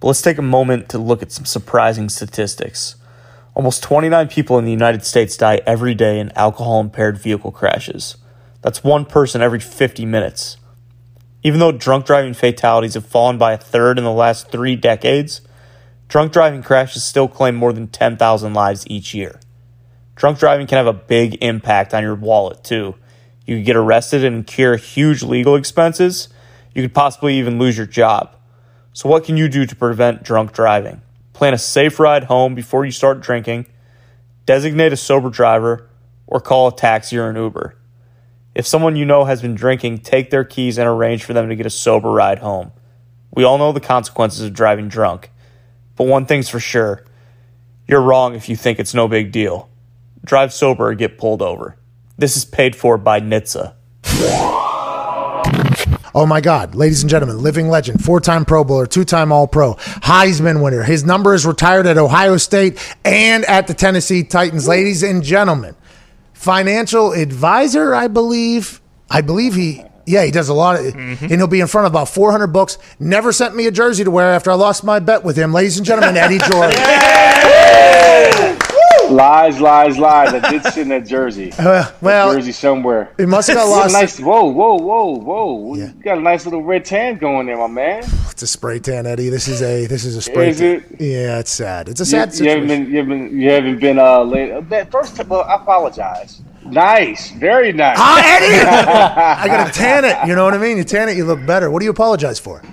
But let's take a moment to look at some surprising statistics. Almost 29 people in the United States die every day in alcohol-impaired vehicle crashes. That's one person every 50 minutes. Even though drunk driving fatalities have fallen by a third in the last 3 decades, drunk driving crashes still claim more than 10,000 lives each year. Drunk driving can have a big impact on your wallet, too. You could get arrested and incur huge legal expenses. You could possibly even lose your job. So what can you do to prevent drunk driving? Plan a safe ride home before you start drinking, designate a sober driver, or call a taxi or an Uber. If someone you know has been drinking, take their keys and arrange for them to get a sober ride home. We all know the consequences of driving drunk, but one thing's for sure, you're wrong if you think it's no big deal. Drive sober or get pulled over. This is paid for by NHTSA. Oh, my God. Ladies and gentlemen, living legend, 4-time Pro Bowler, 2-time All-Pro, Heisman winner. His number is retired at Ohio State and at the Tennessee Titans. Ladies and gentlemen, financial advisor, I believe he... Yeah, he does a lot of, and he'll be in front of about 400 books. Never sent me a jersey to wear after I lost my bet with him. Ladies and gentlemen, Eddie George. Yeah! Lies. I did sit in that jersey. That jersey somewhere. It must have got lost. Whoa. Yeah. You got a nice little red tan going there, my man. It's a spray tan, Eddie. This is a spray tan. Is it? Yeah, it's sad. It's a sad situation. You haven't been late. First of all, I apologize. Nice. Very nice. Eddie! I got to tan it. You know what I mean? You tan it, you look better. What do you apologize for?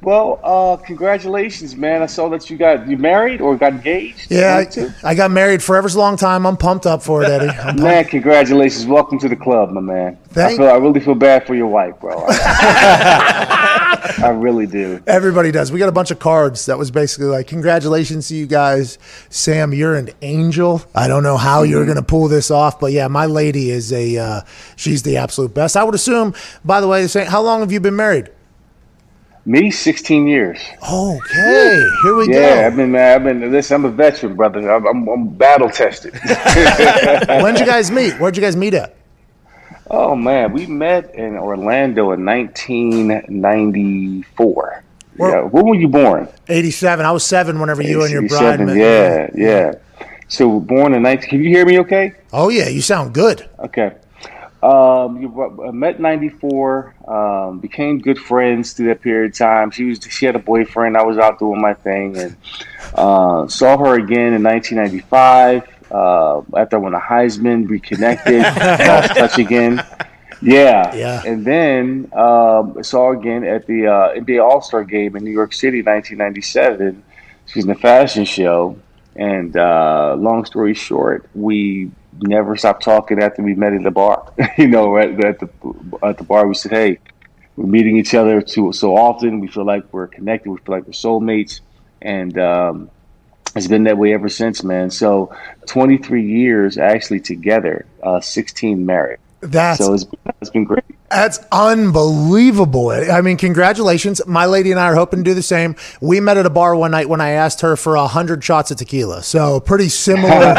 Well, congratulations, man. I saw that you married or got engaged. Yeah, I got married forever's a long time. I'm pumped up for it, Eddie. Man, congratulations. Welcome to the club, my man. I really feel bad for your wife, bro. I really do. Everybody does. We got a bunch of cards that was basically like, congratulations to you guys. Sam, you're an angel. I don't know how you're going to pull this off, but yeah, my lady is she's the absolute best. I would assume, by the way, how long have you been married? Me, 16 years. Okay, here we go. Yeah, I'm a veteran, brother. I'm battle tested. When did you guys meet? Where'd you guys meet at? Oh man, we met in Orlando in 1994. Yeah. When were you born? 87. I was 7 whenever you and your bride met. Yeah. So born in 19. Can you hear me? Okay. Oh yeah, you sound good. Okay. Met 94, became good friends through that period of time. She had a boyfriend. I was out doing my thing and saw her again in 1995. After I won a Heisman, reconnected, lost touch again. Yeah. And then saw her again at the NBA All-Star Game in New York City, 1997. She was in a fashion show. And long story short, we never stopped talking after we met at the bar. At the bar we said, hey, we're meeting each other so often. We feel like we're connected. We feel like we're soulmates. And it's been that way ever since, man. So 23 years actually together, 16 married. So it's been great. That's unbelievable. I mean, congratulations. My lady and I are hoping to do the same. We met at a bar one night when I asked her for 100 shots of tequila. So pretty similar,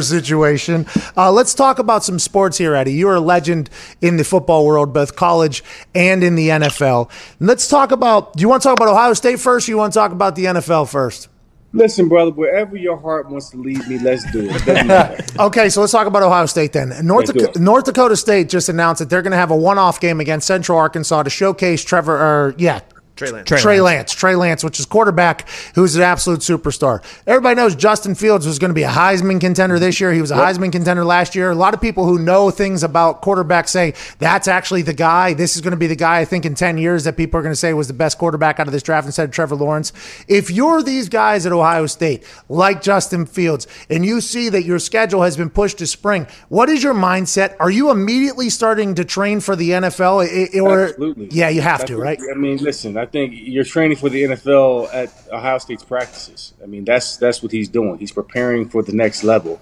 situation. Let's talk about some sports here, Eddie. You're a legend in the football world, both college and in the NFL. And let's talk about, do you want to talk about Ohio State first or you want to talk about the NFL first? Listen, brother, wherever your heart wants to lead me, let's do it. Doesn't matter. Okay, so let's talk about Ohio State then. North Dakota State just announced that they're going to have a one-off game against Central Arkansas to showcase Trey Lance, which is quarterback, who's an absolute superstar. Everybody knows Justin Fields was going to be a Heisman contender this year. He was a Heisman contender last year. A lot of people who know things about quarterbacks say, that's actually the guy. This is going to be the guy, I think, in 10 years that people are going to say was the best quarterback out of this draft instead of Trevor Lawrence. If you're these guys at Ohio State, like Justin Fields, and you see that your schedule has been pushed to spring, what is your mindset? Are you immediately starting to train for the NFL? Absolutely. Yeah, you have to, right? I mean, listen, I think you're training for the NFL at Ohio State's practices. I mean, that's what he's doing. He's preparing for the next level.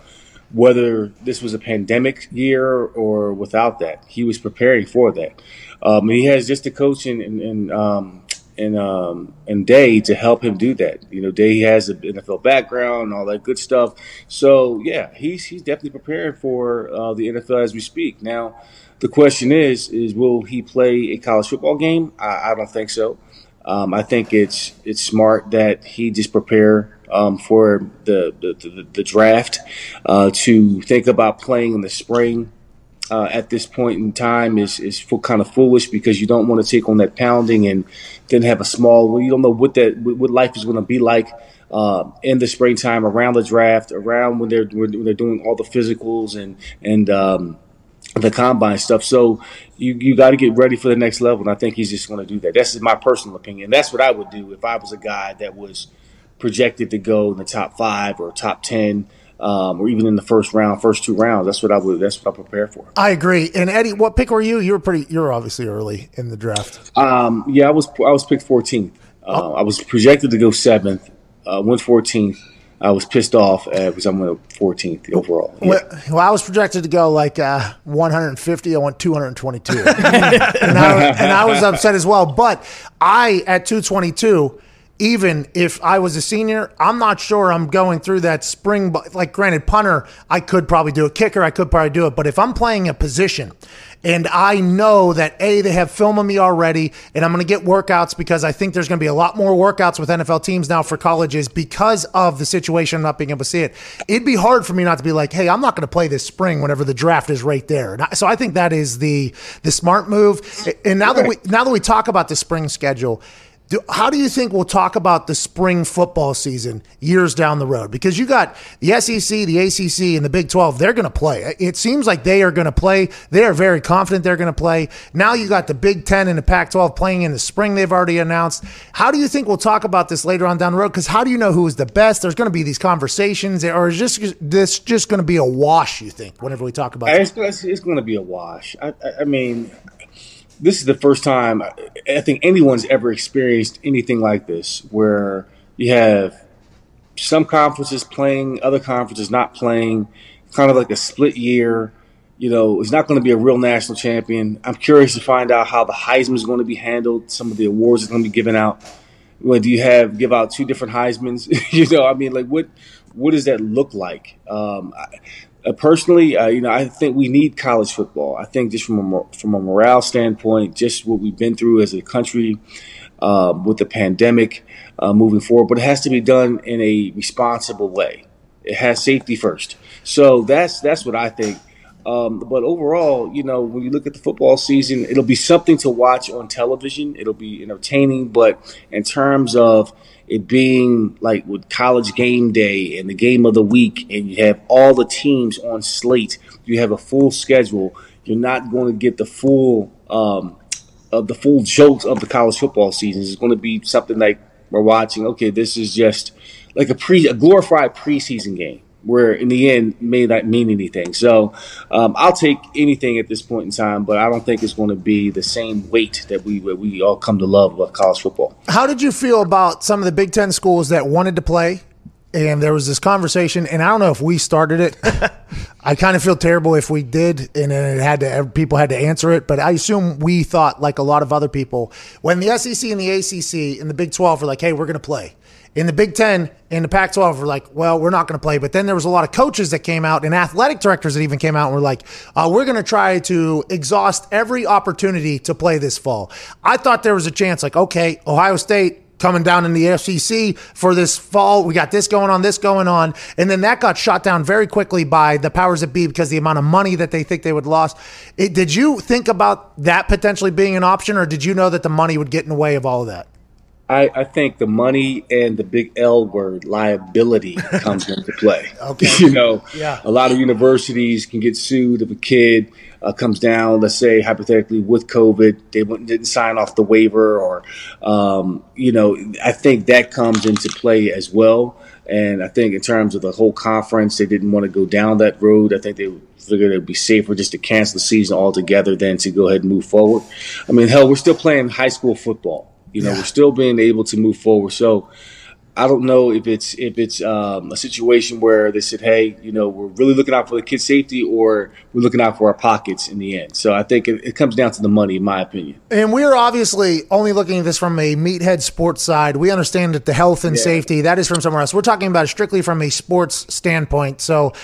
Whether this was a pandemic year or without that, he was preparing for that. He has just a coach and Day to help him do that. You know, Day has an NFL background and all that good stuff. So, yeah, he's definitely preparing for the NFL as we speak. Now, the question is will he play a college football game? I don't think so. I think it's smart that he just prepare for the draft to think about playing in the spring. At this point in time is kind of foolish because you don't want to take on that pounding and then have a small. You don't know what life is going to be like in the springtime, around the draft, around when they're doing all the physicals and the combine stuff. So you got to get ready for the next level, and I think he's just going to do that. That's my personal opinion. That's what I would do if I was a guy that was projected to go in the top 5 or top 10. Or even in the first round, first two rounds. That's what I prepare for. I agree. And Eddie, what pick were you? You were obviously early in the draft. Yeah, I was picked 14th. I was projected to go 7th. Went 14th. I was pissed off because I went 14th overall. Yeah. Well, I was projected to go like 150. I went 222, and I was upset as well. But I at 222. Even if I was a senior, I'm not sure I'm going through that spring. Like, granted, punter, I could probably do it. Kicker, I could probably do it. But if I'm playing a position and I know that, A, they have film of me already, and I'm going to get workouts because I think there's going to be a lot more workouts with NFL teams now for colleges because of the situation not being able to see it. It'd be hard for me not to be like, hey, I'm not going to play this spring whenever the draft is right there. So I think that is the smart move. And now that we talk about the spring schedule, how do you think we'll talk about the spring football season years down the road? Because you got the SEC, the ACC, and the Big 12. They're going to play. It seems like they are going to play. They are very confident they're going to play. Now you got the Big 10 and the Pac-12 playing in the spring. They've already announced. How do you think we'll talk about this later on down the road? Because how do you know who is the best? There's going to be these conversations. Or is this just going to be a wash, you think, whenever we talk about it? It's going to be a wash. I mean – this is the first time I think anyone's ever experienced anything like this, where you have some conferences playing, other conferences not playing, kind of like a split year. You know, it's not going to be a real national champion. I'm curious to find out how the Heisman is going to be handled, some of the awards are going to be given out. Well, do you give out two different Heismans? You know, I mean, like what does that look like? Personally, I think we need college football. I think just from a morale standpoint, just what we've been through as a country with the pandemic moving forward, but it has to be done in a responsible way. It has safety first. So that's what I think. But overall, you know, when you look at the football season, it'll be something to watch on television. It'll be entertaining, but in terms of it being like with College Game Day and the game of the week, and you have all the teams on slate, you have a full schedule, you're not going to get the full jolt of the college football season. It's going to be something like we're watching, okay, this is just like a glorified preseason game, where in the end may not mean anything. So I'll take anything at this point in time, but I don't think it's going to be the same weight that we all come to love about college football. How did you feel about some of the Big Ten schools that wanted to play? And there was this conversation, and I don't know if we started it. I kind of feel terrible if we did, and then people had to answer it. But I assume we thought, like a lot of other people, when the SEC and the ACC and the Big 12 were like, hey, we're going to play. In the Big Ten and the Pac-12 were like, well, we're not going to play. But then there was a lot of coaches that came out and athletic directors that even came out and were like, we're going to try to exhaust every opportunity to play this fall. I thought there was a chance like, okay, Ohio State coming down in the FCC for this fall. We got this going on. And then that got shot down very quickly by the powers that be because the amount of money that they think they would lose. Did you think about that potentially being an option, or did you know that the money would get in the way of all of that? I think the money and the big L word, liability, comes into play. Okay. You know, yeah. A lot of universities can get sued if a kid comes down, let's say, hypothetically, with COVID. They didn't sign off the waiver or, you know, I think that comes into play as well. And I think in terms of the whole conference, they didn't want to go down that road. I think they figured it would be safer just to cancel the season altogether than to go ahead and move forward. I mean, hell, we're still playing high school football. You know, yeah. We're still being able to move forward. So I don't know if it's a situation where they said, hey, you know, we're really looking out for the kid's safety or we're looking out for our pockets in the end. So I think it comes down to the money, in my opinion. And we're obviously only looking at this from a meathead sports side. We understand that the health and safety, that is from somewhere else. We're talking about it strictly from a sports standpoint. So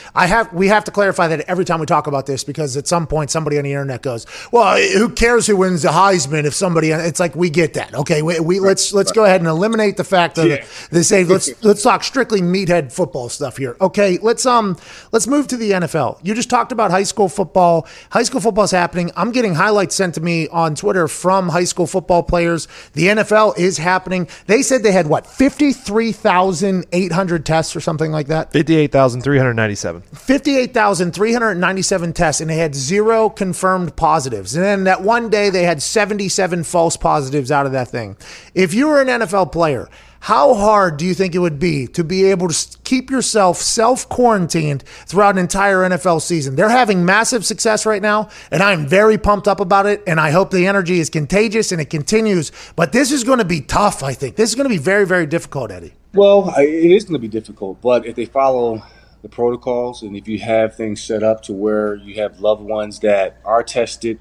we have to clarify that every time we talk about this, because at some point somebody on the internet goes, well, who cares who wins the Heisman if somebody – it's like, we get that. Okay, let's go ahead and eliminate the fact of the Save. Let's talk strictly meathead football stuff here. Okay, let's move to the NFL. You just talked about high school football. High school football is happening. I'm getting highlights sent to me on Twitter from high school football players. The NFL is happening. They said they had, 53,800 tests or something like that? 58,397. 58,397 tests, and they had 0 confirmed positives. And then that one day they had 77 false positives out of that thing. If you were an NFL player, how hard do you think it would be to be able to keep yourself self-quarantined throughout an entire NFL season? They're having massive success right now, and I'm very pumped up about it, and I hope the energy is contagious and it continues. But this is going to be tough, I think. This is going to be very, very difficult, Eddie. Well, it is going to be difficult, but if they follow the protocols and if you have things set up to where you have loved ones that are tested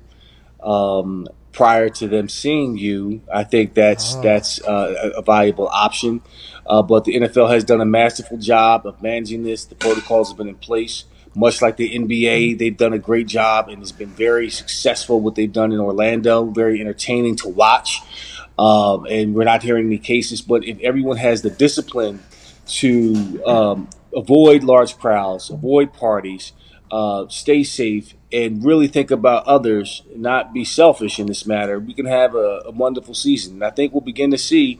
prior to them seeing you, I think that's a valuable option. But the NFL has done a masterful job of managing this. The protocols have been in place. Much like the NBA, they've done a great job, and it's been very successful what they've done in Orlando, very entertaining to watch. And we're not hearing any cases. But if everyone has the discipline to avoid large crowds, avoid parties, stay safe, and really think about others, not be selfish in this matter, we can have a wonderful season. And I think we'll begin to see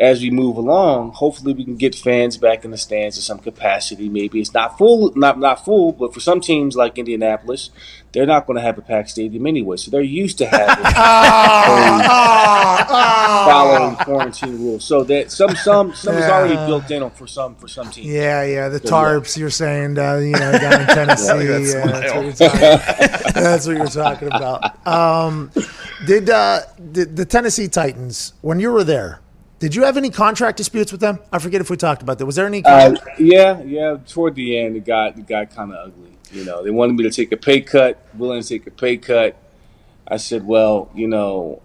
as we move along, hopefully we can get fans back in the stands in some capacity. Maybe it's not full, but for some teams like Indianapolis, they're not going to have a packed stadium anyway. So they're used to having following quarantine rules. So that some is already built in for some teams. Yeah, the tarps you're saying, down in Tennessee. That's what you're talking about. Did the Tennessee Titans, when you were there, did you have any contract disputes with them? I forget if we talked about that. Was there any contract? Yeah. Toward the end, it got kind of ugly. You know, they wanted me to take a pay cut, willing to take a pay cut. I said, well, you know,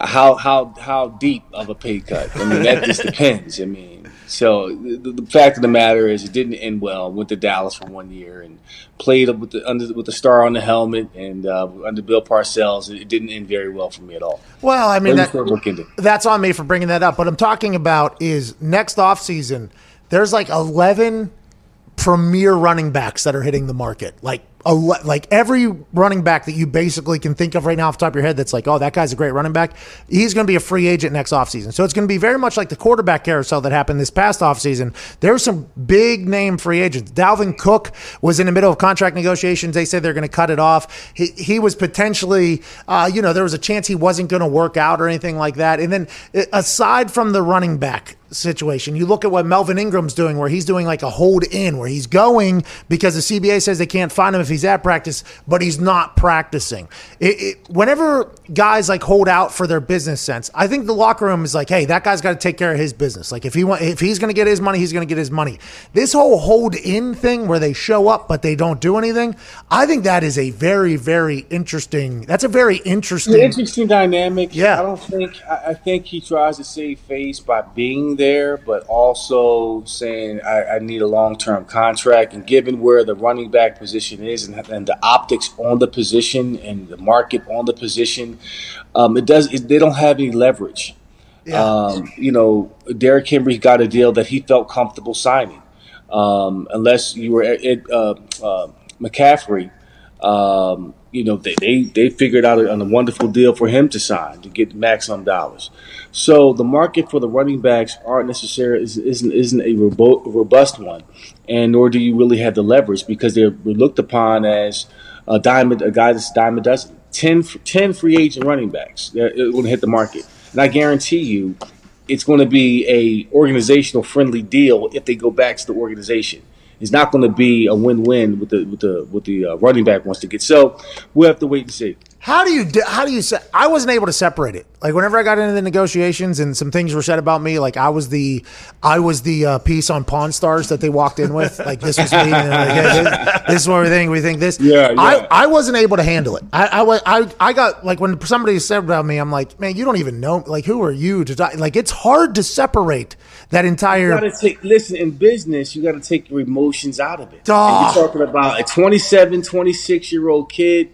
how deep of a pay cut? I mean, that just depends. I mean, so the fact of the matter is it didn't end well. I went to Dallas for 1 year and played with the star on the helmet and under Bill Parcells. It didn't end very well for me at all. Well, I mean, that's on me for bringing that up. What I'm talking about is next offseason, there's 11 premier running backs that are hitting the market. Every running back that you basically can think of right now off the top of your head that's like, oh, that guy's a great running back, he's going to be a free agent next offseason. So it's going to be very much like the quarterback carousel that happened this past offseason. There were some big-name free agents. Dalvin Cook was in the middle of contract negotiations. They said they're going to cut it off. He was potentially, there was a chance he wasn't going to work out or anything like that. And then aside from the running back situation, you look at what Melvin Ingram's doing, where he's doing a hold in, where he's going because the CBA says they can't find him if he's at practice, but he's not practicing. Whenever guys hold out for their business sense, I think the locker room is like, hey, that guy's got to take care of his business. If he's going to get his money, he's going to get his money. This whole hold in thing where they show up but they don't do anything, I think that is a very, very interesting. That's a very interesting, dynamic. Yeah, I think he tries to save face by being there, but also saying I need a long-term contract. And given where the running back position is and the optics on the position and the market on the position, they don't have any leverage. Yeah. Derrick Henry got a deal that he felt comfortable signing, unless you were McCaffrey. you know, they figured out a wonderful deal for him to sign to get the maximum dollars. So the market for the running backs aren't necessarily isn't a robust one, and nor do you really have the leverage because they're looked upon as a guy that's a dime a dozen. 10 free agent running backs they're going to hit the market, and I guarantee you, it's going to be a organizational friendly deal if they go back to the organization. It's not going to be a win-win with the running back wants to get. So we'll have to wait and see. How do you say? I wasn't able to separate it. Like whenever I got into the negotiations and some things were said about me, like I was the piece on Pawn Stars that they walked in with. Like this was me. And like, yeah, this is what we think. We think this. Yeah. I wasn't able to handle it. I got like when somebody said about me, I'm like, man, you don't even know. Like who are you to talk? Like it's hard to separate. That entire. You gotta listen, in business, you got to take your emotions out of it. Oh. You're talking about a 27, 26-year-old kid.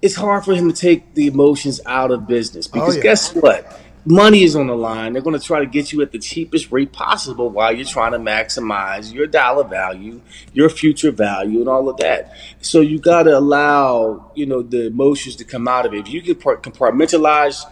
It's hard for him to take the emotions out of business because guess what? Money is on the line. They're going to try to get you at the cheapest rate possible while you're trying to maximize your dollar value, your future value, and all of that. So you got to allow, you know, the emotions to come out of it. If you can compartmentalize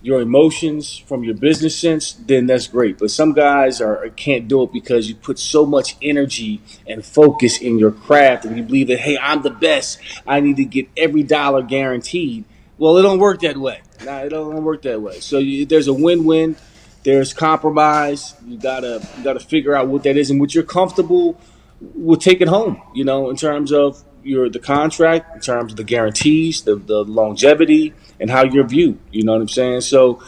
your emotions from your business sense, then that's great. But some guys can't do it because you put so much energy and focus in your craft, and you believe that, hey, I'm the best. I need to get every dollar guaranteed. Well, it don't work that way. No, it don't work that way. So there's a win-win. There's compromise. You gotta figure out what that is and what you're comfortable with taking home. You know, in terms of the contract, in terms of the guarantees, the longevity, and how you're viewed. You know what I'm saying? So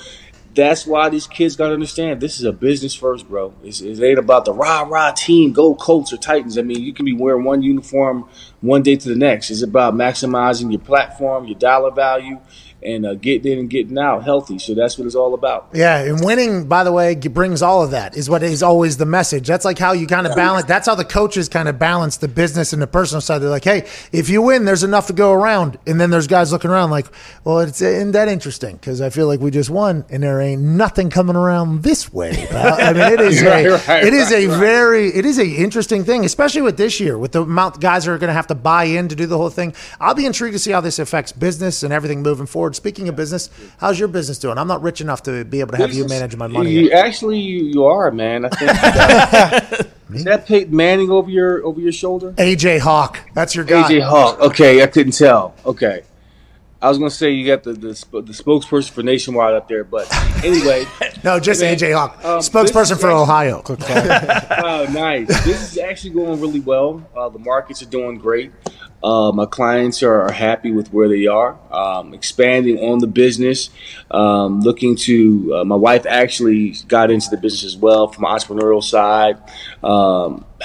that's why these kids got to understand this is a business first, bro. It ain't about the rah-rah team, go Colts or Titans. I mean, you can be wearing one uniform one day to the next. It's about maximizing your platform, your dollar value, and getting in and getting out healthy. So that's what it's all about. Yeah, and winning, by the way, brings all of that, is what is always the message. That's like how you kind of balance. That's how the coaches kind of balance the business and the personal side. They're like, hey, if you win, there's enough to go around. And then there's guys looking around like, well, isn't that interesting? Because I feel like we just won, and there ain't nothing coming around this way. I mean, it is a interesting thing, especially with this year, with the amount guys are going to have to buy in to do the whole thing. I'll be intrigued to see how this affects business and everything moving forward. Speaking of business, how's your business doing? I'm not rich enough to be able to have you manage my money. You are, man. I think is that Peyton Manning over your shoulder? AJ Hawk, that's your guy. AJ Hawk. Okay, I couldn't tell. Okay, I was gonna say you got the spokesperson for Nationwide up there, but anyway. No, just AJ Hawk, spokesperson for Ohio. Oh, nice. This is actually going really well. The markets are doing great. My clients are happy with where they are, expanding on the business, looking to my wife actually got into the business as well from an entrepreneurial side,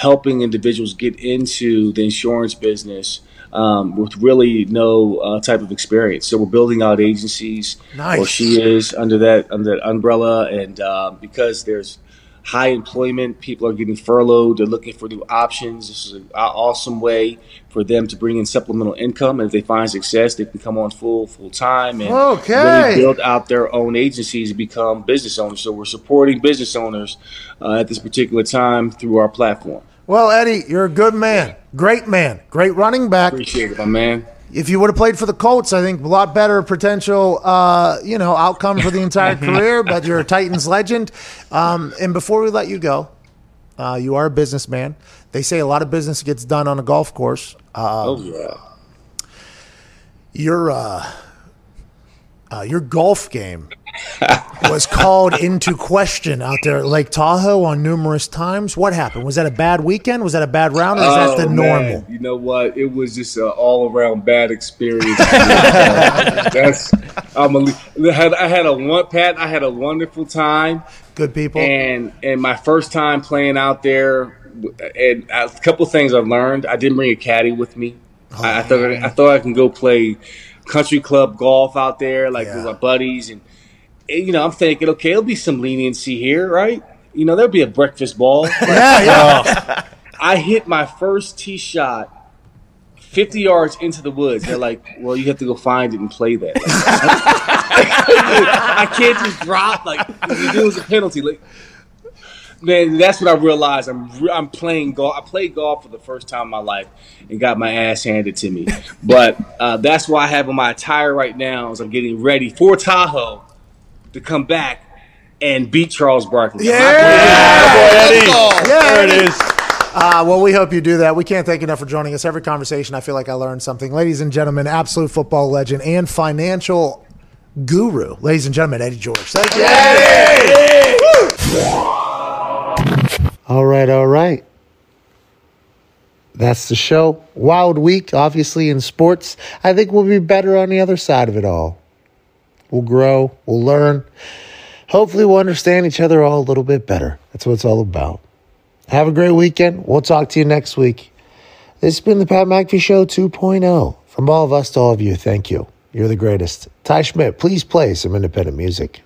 helping individuals get into the insurance business with really no type of experience. So we're building out agencies. Nice. Or she is under that umbrella, and because there's high employment, people are getting furloughed, they're looking for new options. This is an awesome way for them to bring in supplemental income, and if they find success, they can come on full time and really build out their own agencies and become business owners. So we're supporting business owners at this particular time through our platform. Well, Eddie, you're a good man, great man, great running back. Appreciate it, my man. If you would have played for the Colts, I think a lot better potential, outcome for the entire career. But you're a Titans legend. And before we let you go, you are a businessman. They say a lot of business gets done on a golf course. Your golf game was called into question out there at Lake Tahoe on numerous times. What happened? Was that a bad weekend? Was that a bad round? Or is that the normal? You know what? It was just an all-around bad experience. I had a wonderful time. Good people. And my first time playing out there, and a couple things I've learned. I didn't bring a caddy with me. I thought I can go play country club golf out there with my buddies, and you know, I'm thinking, okay, there'll be some leniency here, right? You know, there'll be a breakfast ball. I hit my first tee shot 50 yards into the woods. They're like, well, you have to go find it and play that. I can't just drop. Like, if you do, it's a penalty. Like, Man, that's what I realized. I'm playing golf. I played golf for the first time in my life and got my ass handed to me. But that's why I have on my attire right now is I'm getting ready for Tahoe to come back and beat Charles Barkley. Yeah, there it is. Well, we hope you do that. We can't thank you enough for joining us. Every conversation, I feel like I learned something. Ladies and gentlemen, absolute football legend and financial guru, ladies and gentlemen, Eddie George. Thank you. Eddie! All right. That's the show. Wild week, obviously, in sports. I think we'll be better on the other side of it all. We'll grow. We'll learn. Hopefully, we'll understand each other all a little bit better. That's what it's all about. Have a great weekend. We'll talk to you next week. This has been the Pat McAfee Show 2.0. From all of us to all of you, thank you. You're the greatest. Ty Schmidt, please play some independent music.